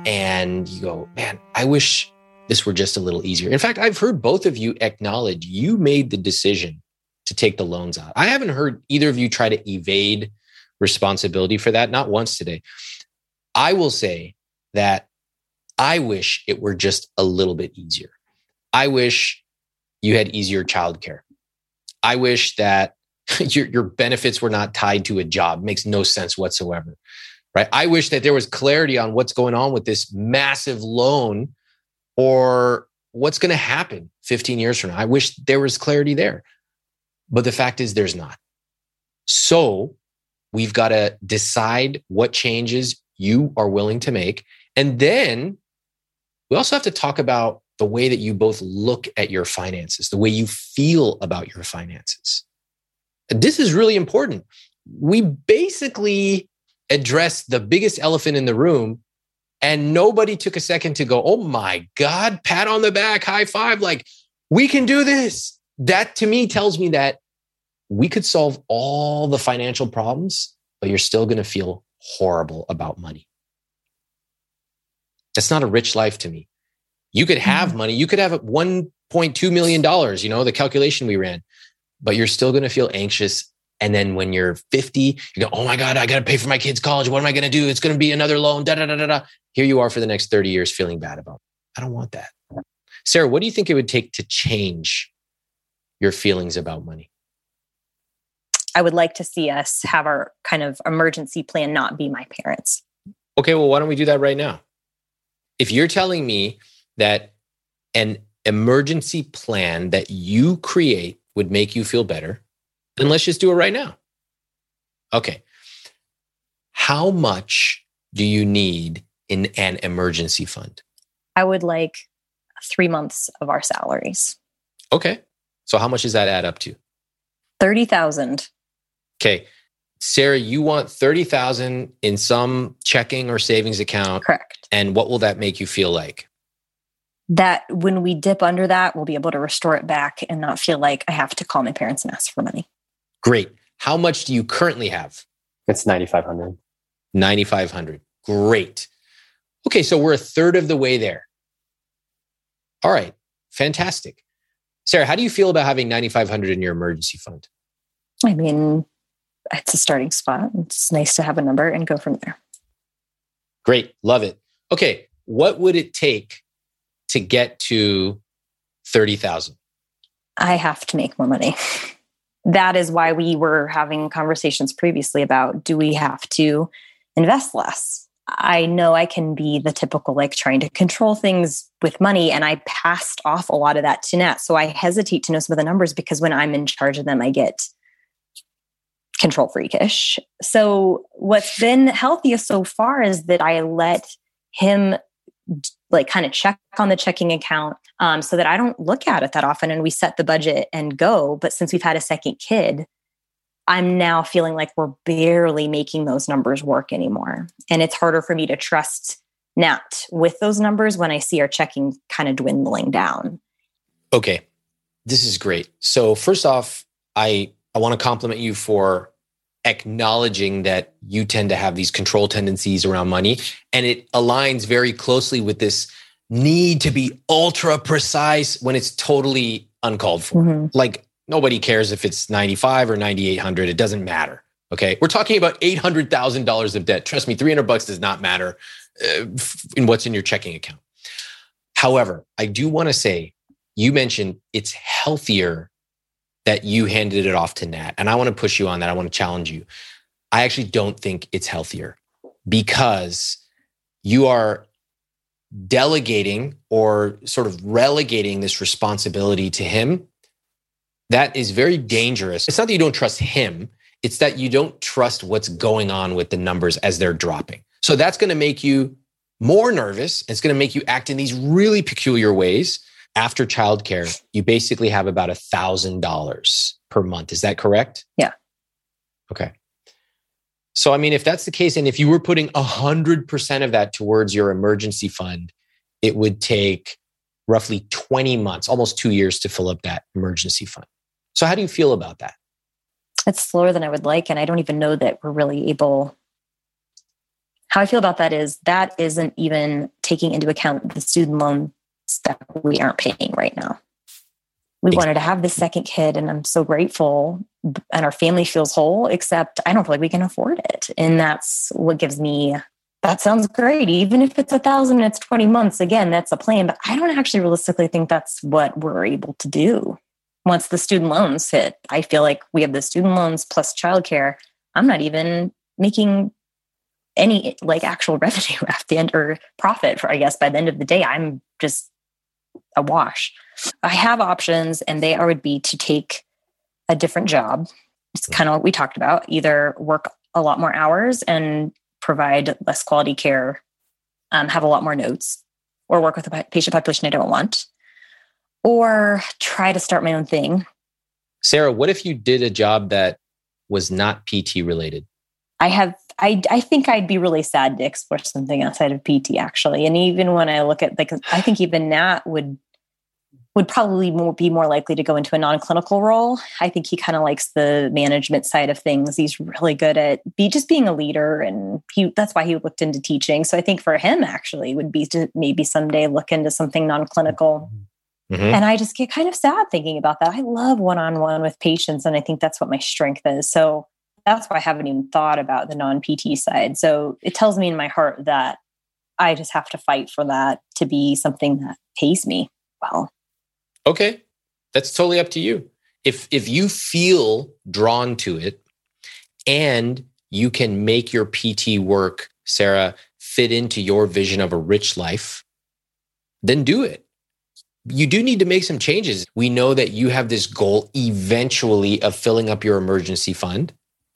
And you go, man, I wish this were just a little easier. In fact, I've heard both of you acknowledge you made the decision to take the loans out. I haven't heard either of you try to evade responsibility for that. Not once today. I will say that I wish it were just a little bit easier. I wish you had easier childcare. I wish that your benefits were not tied to a job. It makes no sense whatsoever, right? I wish that there was clarity on what's going on with this massive loan or what's going to happen 15 years from now. I wish there was clarity there, but the fact is there's not. So we've got to decide what changes you are willing to make. And then we also have to talk about the way that you both look at your finances, the way you feel about your finances. This is really important. We basically addressed the biggest elephant in the room and nobody took a second to go, oh my God, pat on the back, high five, like we can do this. That to me tells me that we could solve all the financial problems, but you're still going to feel horrible about money. That's not a rich life to me. You could have money. You could have $1.2 million, you know, the calculation we ran, but you're still going to feel anxious. And then when you're 50, you go, oh my God, I got to pay for my kids' college. What am I going to do? It's going to be another loan. Here you are for the next 30 years feeling bad about it. I don't want that. Sarah, what do you think it would take to change your feelings about money? I would like to see us have our kind of emergency plan not be my parents. Okay, well, why don't we do that right now? If you're telling me that an emergency plan that you create would make you feel better, then let's just do it right now. Okay. How much do you need in an emergency fund? I would like 3 months of our salaries. Okay. So how much does that add up to? 30,000. Okay. Sarah, you want 30,000 in some checking or savings account. Correct. And what will that make you feel like? That when we dip under that, we'll be able to restore it back and not feel like I have to call my parents and ask for money. Great. How much do you currently have? It's $9,500. Great. Okay, so we're a third of the way there. All right, fantastic. Sarah, how do you feel about having $9,500 in your emergency fund? I mean, it's a starting spot. It's nice to have a number and go from there. Great. Love it. Okay. What would it take to get to 30,000? I have to make more money. That is why we were having conversations previously about, do we have to invest less? I know I can be the typical, like, trying to control things with money. And I passed off a lot of that to Nat. So I hesitate to know some of the numbers because when I'm in charge of them, I get control freakish. So what's been healthiest so far is that I let him like kind of check on the checking account so that I don't look at it that often. And we set the budget and go. But since we've had a second kid, I'm now feeling like we're barely making those numbers work anymore. And it's harder for me to trust Nat with those numbers when I see our checking kind of dwindling down. Okay. This is great. So first off, I want to compliment you for acknowledging that you tend to have these control tendencies around money. And it aligns very closely with this need to be ultra precise when it's totally uncalled for. Mm-hmm. Like, nobody cares if it's 95 or 9,800. It doesn't matter. Okay. We're talking about $800,000 of debt. Trust me, $300 does not matter in what's in your checking account. However, I do want to say, you mentioned it's healthier that you handed it off to Nat. And I want to push you on that. I want to challenge you. I actually don't think it's healthier because you are delegating or sort of relegating this responsibility to him. That is very dangerous. It's not that you don't trust him. It's that you don't trust what's going on with the numbers as they're dropping. So that's going to make you more nervous. It's going to make you act in these really peculiar ways. After childcare, you basically have about $1,000 per month. Is that correct? Yeah. Okay. So, I mean, if that's the case, and if you were putting 100% of that towards your emergency fund, it would take roughly 20 months, almost 2 years to fill up that emergency fund. So how do you feel about that? It's slower than I would like. And I don't even know that we're really able... How I feel about that isn't even taking into account the student loan that we aren't paying right now. We wanted to have this second kid, and I'm so grateful, and our family feels whole, except I don't feel like we can afford it. And that's what gives me, that sounds great. Even if it's 1,000 and it's 20 months, again, that's a plan, but I don't actually realistically think that's what we're able to do. Once the student loans hit, I feel like we have the student loans plus childcare. I'm not even making any like actual revenue at the end, or profit for, I guess, by the end of the day. I'm just a wash. I have options, and they would be to take a different job. It's kind of what we talked about, either work a lot more hours and provide less quality care, have a lot more notes, or work with a patient population I don't want, or try to start my own thing. Sarah, what if you did a job that was not PT related? I think I'd be really sad to explore something outside of PT, actually. And even when I look at, like, I think even Nat would probably be more likely to go into a non-clinical role. I think he kind of likes the management side of things. He's really good at just being a leader, and that's why he looked into teaching. So I think for him, actually, would be to maybe someday look into something non-clinical. Mm-hmm. And I just get kind of sad thinking about that. I love one-on-one with patients, and I think that's what my strength is. So that's why I haven't even thought about the non-PT side. So it tells me in my heart that I just have to fight for that to be something that pays me well. Okay. That's totally up to you. If you feel drawn to it and you can make your PT work, Sarah, fit into your vision of a rich life, then do it. You do need to make some changes. We know that you have this goal eventually of filling up your emergency fund.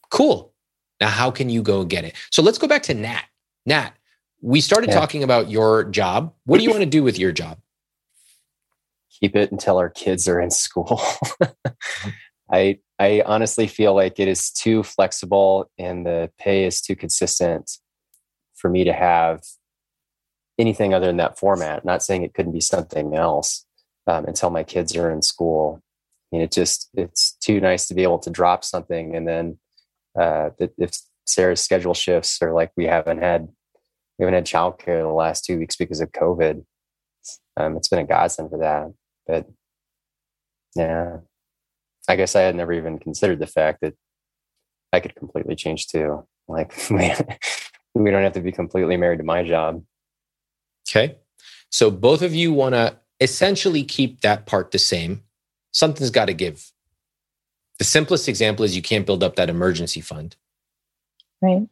Cool. Now, how can you go get it? So let's go back to Nat. Nat, we started talking about your job. What do you want to do with your job? Keep it until our kids are in school. I honestly feel like it is too flexible and the pay is too consistent for me to have anything other than that format. Not saying it couldn't be something else until my kids are in school. I mean, it's too nice to be able to drop something and then if Sarah's schedule shifts, or like we haven't had We haven't had childcare in the last 2 weeks because of COVID. It's been a godsend for that. But yeah, I guess I had never even considered the fact that I could completely change too. Like, we don't have to be completely married to my job. Okay. So both of you want to essentially keep that part the same. Something's got to give. The simplest example is you can't build up that emergency fund. Right.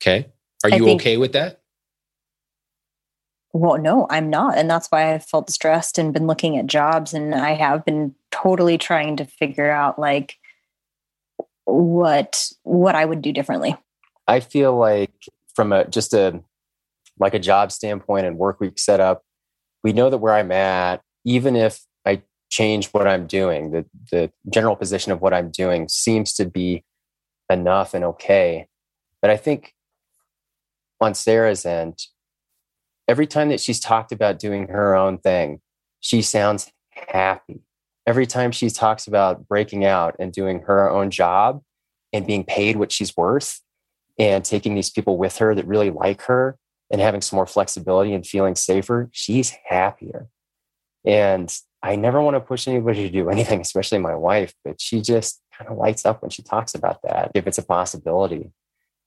Okay. Are you okay with that? Well, no, I'm not. And that's why I felt stressed and been looking at jobs. And I have been totally trying to figure out like what I would do differently. I feel like from a job standpoint and work week setup, we know that where I'm at, even if I change what I'm doing, the general position of what I'm doing seems to be enough and okay. But I think on Sarah's end, every time that she's talked about doing her own thing, she sounds happy. Every time she talks about breaking out and doing her own job and being paid what she's worth and taking these people with her that really like her and having some more flexibility and feeling safer, she's happier. And I never want to push anybody to do anything, especially my wife, but she just kind of lights up when she talks about that, if it's a possibility.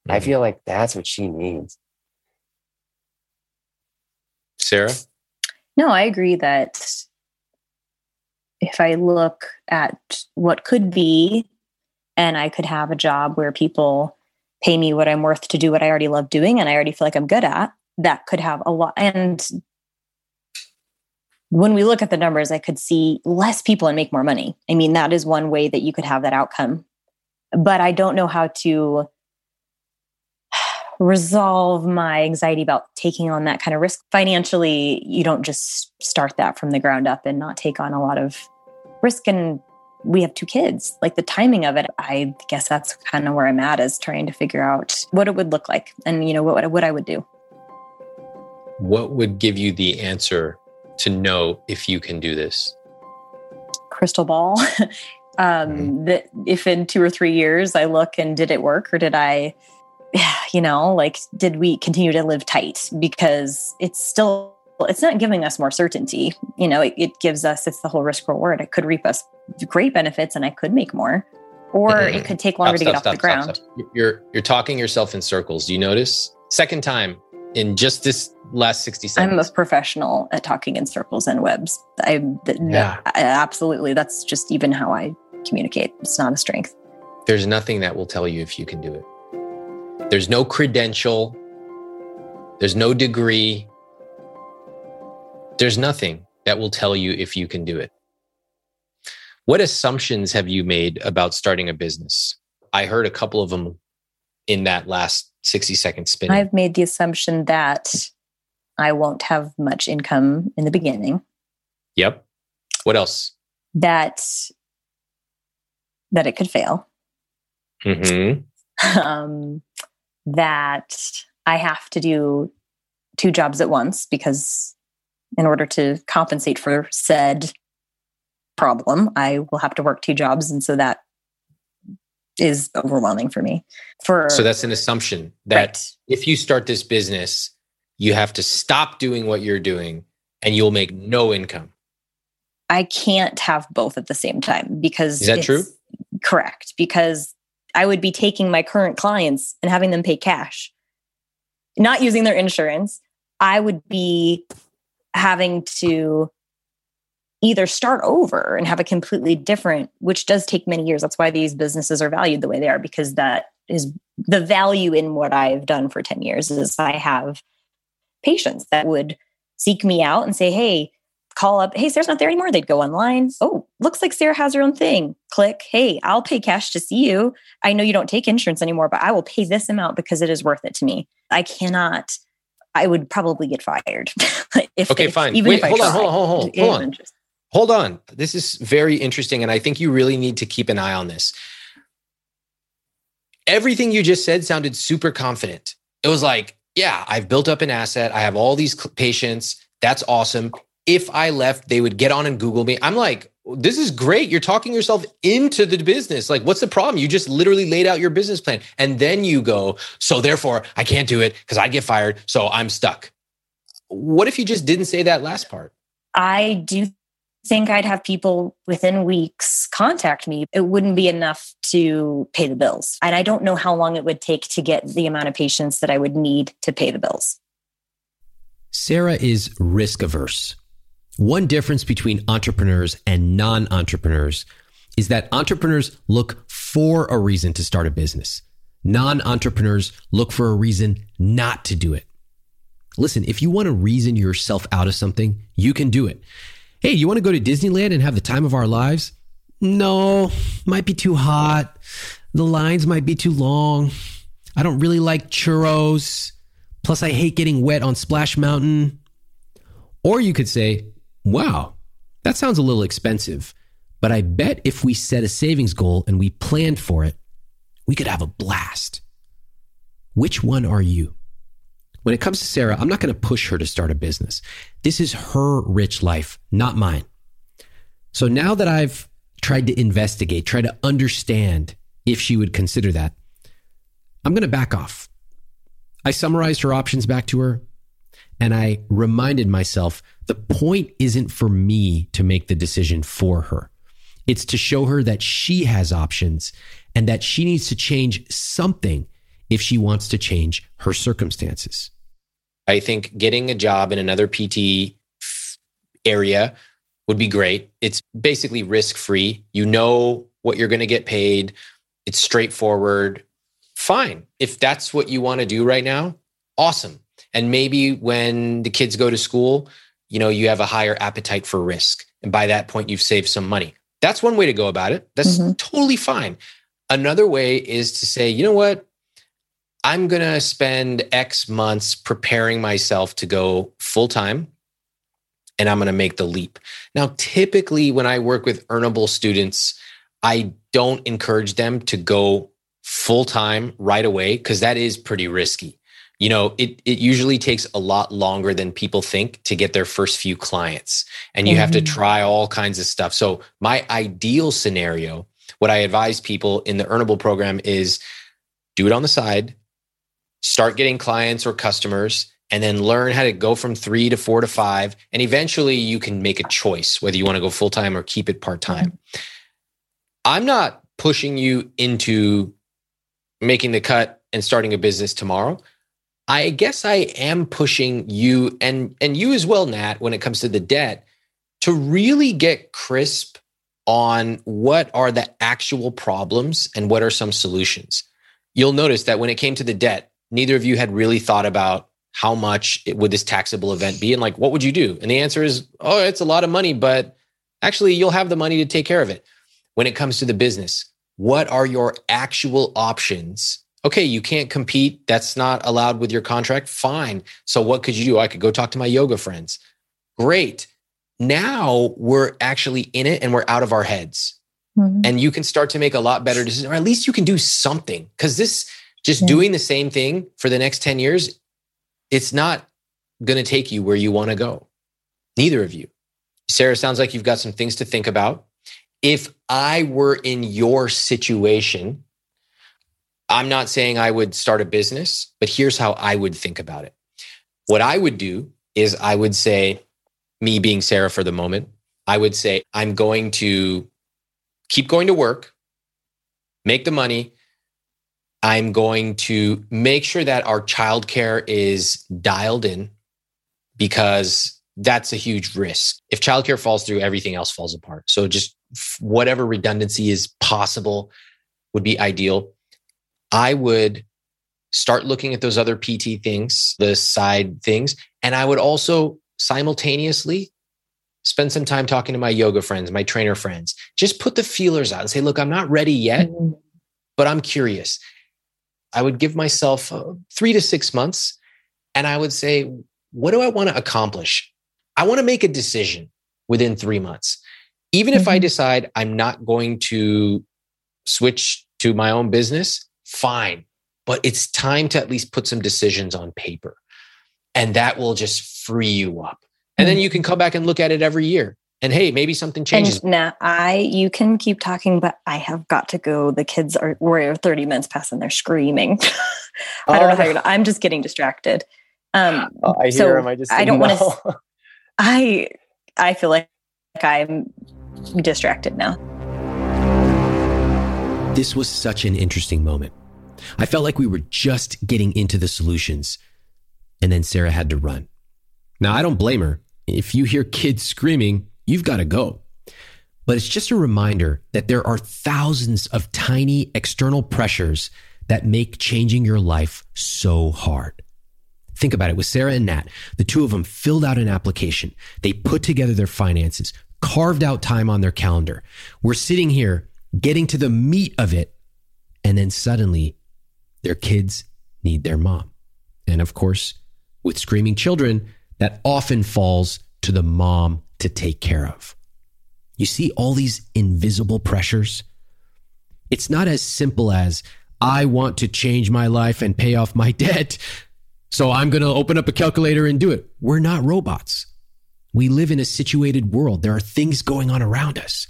Mm-hmm. I feel like that's what she needs. Sarah? No, I agree that if I look at what could be, and I could have a job where people pay me what I'm worth to do what I already love doing and I already feel like I'm good at, that could have a lot. And when we look at the numbers, I could see less people and make more money. I mean, that is one way that you could have that outcome. But I don't know how to resolve my anxiety about taking on that kind of risk. Financially, you don't just start that from the ground up and not take on a lot of risk. And we have 2 kids, like the timing of it, I guess that's kind of where I'm at, is trying to figure out what it would look like and, you know, what I would do. What would give you the answer to know if you can do this? Crystal ball. That if in 2 or 3 years I look and did it work, or did I, you know, like, did we continue to live tight? Because it's still, it's not giving us more certainty. You know, it gives us, it's the whole risk reward. It could reap us great benefits and I could make more, or it could take longer to get off the ground. You're talking yourself in circles. Do you notice? Second time in just this last 60 seconds. I'm a professional at talking in circles and webs. Absolutely. That's just even how I communicate. It's not a strength. There's nothing that will tell you if you can do it. There's no credential. There's no degree. There's nothing that will tell you if you can do it. What assumptions have you made about starting a business? I heard a couple of them in that last 60-second spin. I've made the assumption that I won't have much income in the beginning. Yep. What else? That it could fail. Mm-hmm. That I have to do 2 jobs at once because in order to compensate for said problem, I will have to work 2 jobs. And so that is overwhelming for me. So that's an assumption that if you start this business, you have to stop doing what you're doing and you'll make no income. I can't have both at the same time because... Is that true? Correct. Because I would be taking my current clients and having them pay cash, not using their insurance. I would be having to either start over and have a completely different, which does take many years. That's why these businesses are valued the way they are, because that is the value in what I've done for 10 years is I have patients that would seek me out and say, hey, call up. Hey, Sarah's not there anymore. They'd go online. Oh, looks like Sarah has her own thing. Click. Hey, I'll pay cash to see you. I know you don't take insurance anymore, but I will pay this amount because it is worth it to me. I would probably get fired. Fine. Hold on. This is very interesting. And I think you really need to keep an eye on this. Everything you just said sounded super confident. It was like, yeah, I've built up an asset. I have all these patients. That's awesome. If I left, they would get on and Google me. I'm like, this is great. You're talking yourself into the business. Like, what's the problem? You just literally laid out your business plan. And then you go, so therefore I can't do it because I get fired. So I'm stuck. What if you just didn't say that last part? I do think I'd have people within weeks contact me. It wouldn't be enough to pay the bills. And I don't know how long it would take to get the amount of patients that I would need to pay the bills. Sarah is risk averse. One difference between entrepreneurs and non-entrepreneurs is that entrepreneurs look for a reason to start a business. Non-entrepreneurs look for a reason not to do it. Listen, if you want to reason yourself out of something, you can do it. Hey, you want to go to Disneyland and have the time of our lives? No, might be too hot. The lines might be too long. I don't really like churros. Plus, I hate getting wet on Splash Mountain. Or you could say, wow, that sounds a little expensive, but I bet if we set a savings goal and we planned for it, we could have a blast. Which one are you? When it comes to Sarah, I'm not going to push her to start a business. This is her rich life, not mine. So now that I've tried to investigate, try to understand if she would consider that, I'm going to back off. I summarized her options back to her, and I reminded myself the point isn't for me to make the decision for her. It's to show her that she has options and that she needs to change something if she wants to change her circumstances. I think getting a job in another PT area would be great. It's basically risk-free. You know what you're going to get paid. It's straightforward. Fine. If that's what you want to do right now, awesome. And maybe when the kids go to school, you know, you have a higher appetite for risk. And by that point, you've saved some money. That's one way to go about it. That's totally fine. Another way is to say, you know what? I'm going to spend X months preparing myself to go full-time, and I'm going to make the leap. Now, typically when I work with earnable students, I don't encourage them to go full-time right away because that is pretty risky. You know, it usually takes a lot longer than people think to get their first few clients, and you have to try all kinds of stuff. So my ideal scenario, what I advise people in the Earnable program is do it on the side, start getting clients or customers, and then learn how to go from 3 to 4 to 5. And eventually you can make a choice whether you want to go full-time or keep it part-time. I'm not pushing you into making the cut and starting a business tomorrow. I guess I am pushing you and you as well, Nat, when it comes to the debt, to really get crisp on what are the actual problems and what are some solutions. You'll notice that when it came to the debt, neither of you had really thought about how much would this taxable event be and like, what would you do? And the answer is, oh, it's a lot of money, but actually you'll have the money to take care of it. When it comes to the business, what are your actual options? Okay, you can't compete. That's not allowed with your contract. Fine. So what could you do? I could go talk to my yoga friends. Great. Now we're actually in it and we're out of our heads. And you can start to make a lot better decisions, or at least you can do something. Because this, just doing the same thing for the next 10 years, it's not going to take you where you want to go. Neither of you. Sarah, sounds like you've got some things to think about. If I were in your situation, I'm not saying I would start a business, but here's how I would think about it. What I would do is I would say, me being Sarah for the moment, I would say, I'm going to keep going to work, make the money. I'm going to make sure that our childcare is dialed in because that's a huge risk. If childcare falls through, everything else falls apart. So just whatever redundancy is possible would be ideal. I would start looking at those other PT things, the side things. And I would also simultaneously spend some time talking to my yoga friends, my trainer friends. Just put the feelers out and say, look, I'm not ready yet, but I'm curious. I would give myself 3 to 6 months and I would say, what do I want to accomplish? I want to make a decision within 3 months. Even if I decide I'm not going to switch to my own business, fine, but it's time to at least put some decisions on paper, and that will just free you up. And then you can come back and look at it every year. And hey, maybe something changes. Nah, you can keep talking, but I have got to go. The kids were 30 minutes past and they're screaming. I don't know how you're I'm just getting distracted. I hear so him. I just, I don't want to, I feel like I'm distracted now. This was such an interesting moment. I felt like we were just getting into the solutions, and then Sarah had to run. Now, I don't blame her. If you hear kids screaming, you've got to go. But it's just a reminder that there are thousands of tiny external pressures that make changing your life so hard. Think about it. With Sarah and Nat, the two of them filled out an application. They put together their finances, carved out time on their calendar. We're sitting here getting to the meat of it. And then suddenly their kids need their mom. And of course, with screaming children, that often falls to the mom to take care of. You see all these invisible pressures? It's not as simple as, I want to change my life and pay off my debt, so I'm going to open up a calculator and do it. We're not robots. We live in a situated world. There are things going on around us.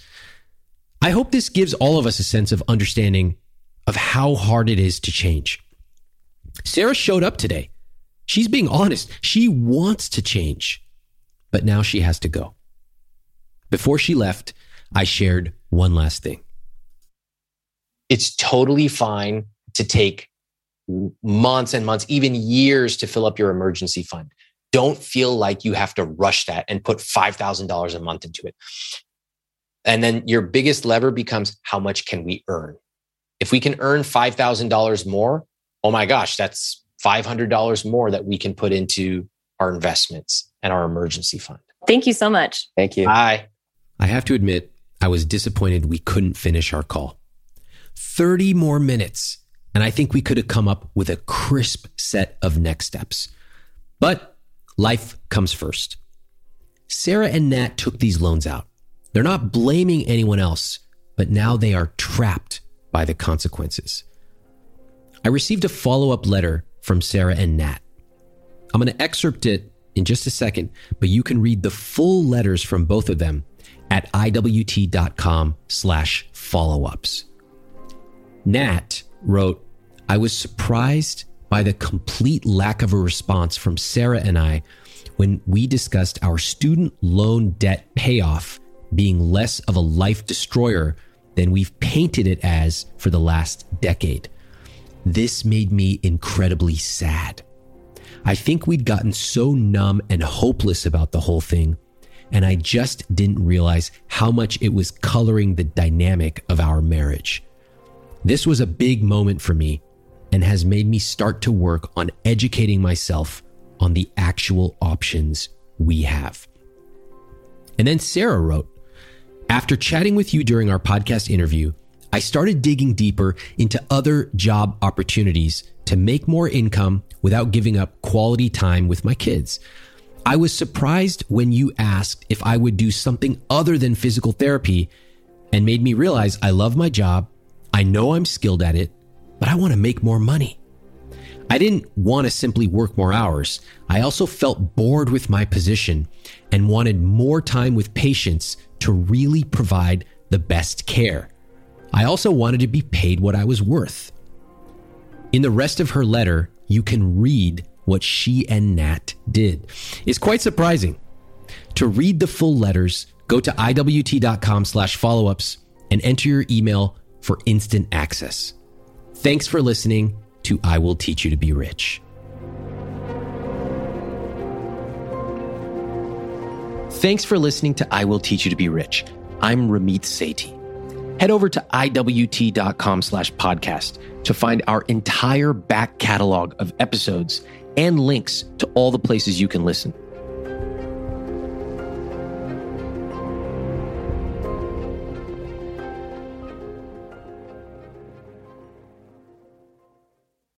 I hope this gives all of us a sense of understanding of how hard it is to change. Sarah showed up today. She's being honest. She wants to change, but now she has to go. Before she left, I shared one last thing. It's totally fine to take months and months, even years, to fill up your emergency fund. Don't feel like you have to rush that and put $5,000 a month into it. And then your biggest lever becomes, how much can we earn? If we can earn $5,000 more, oh my gosh, that's $500 more that we can put into our investments and our emergency fund. Thank you so much. Thank you. Bye. I have to admit, I was disappointed we couldn't finish our call. 30 more minutes, and I think we could have come up with a crisp set of next steps. But life comes first. Sarah and Nat took these loans out. They're not blaming anyone else, but now they are trapped by the consequences. I received a follow-up letter from Sarah and Nat. I'm going to excerpt it in just a second, but you can read the full letters from both of them at iwt.com/follow-ups. Nat wrote, I was surprised by the complete lack of a response from Sarah and I when we discussed our student loan debt payoff being less of a life destroyer than we've painted it as for the last decade. This made me incredibly sad. I think we'd gotten so numb and hopeless about the whole thing, and I just didn't realize how much it was coloring the dynamic of our marriage. This was a big moment for me and has made me start to work on educating myself on the actual options we have. And then Sarah wrote, after chatting with you during our podcast interview, I started digging deeper into other job opportunities to make more income without giving up quality time with my kids. I was surprised when you asked if I would do something other than physical therapy and made me realize I love my job. I know I'm skilled at it, but I want to make more money. I didn't want to simply work more hours. I also felt bored with my position and wanted more time with patients to really provide the best care. I also wanted to be paid what I was worth. In the rest of her letter, you can read what she and Nat did. It's quite surprising. To read the full letters, go to iwt.com/follow-ups and enter your email for instant access. Thanks for listening to I Will Teach You to Be Rich. Thanks for listening to I Will Teach You to Be Rich. I'm Ramit Sethi. Head over to iwt.com/podcast to find our entire back catalog of episodes and links to all the places you can listen.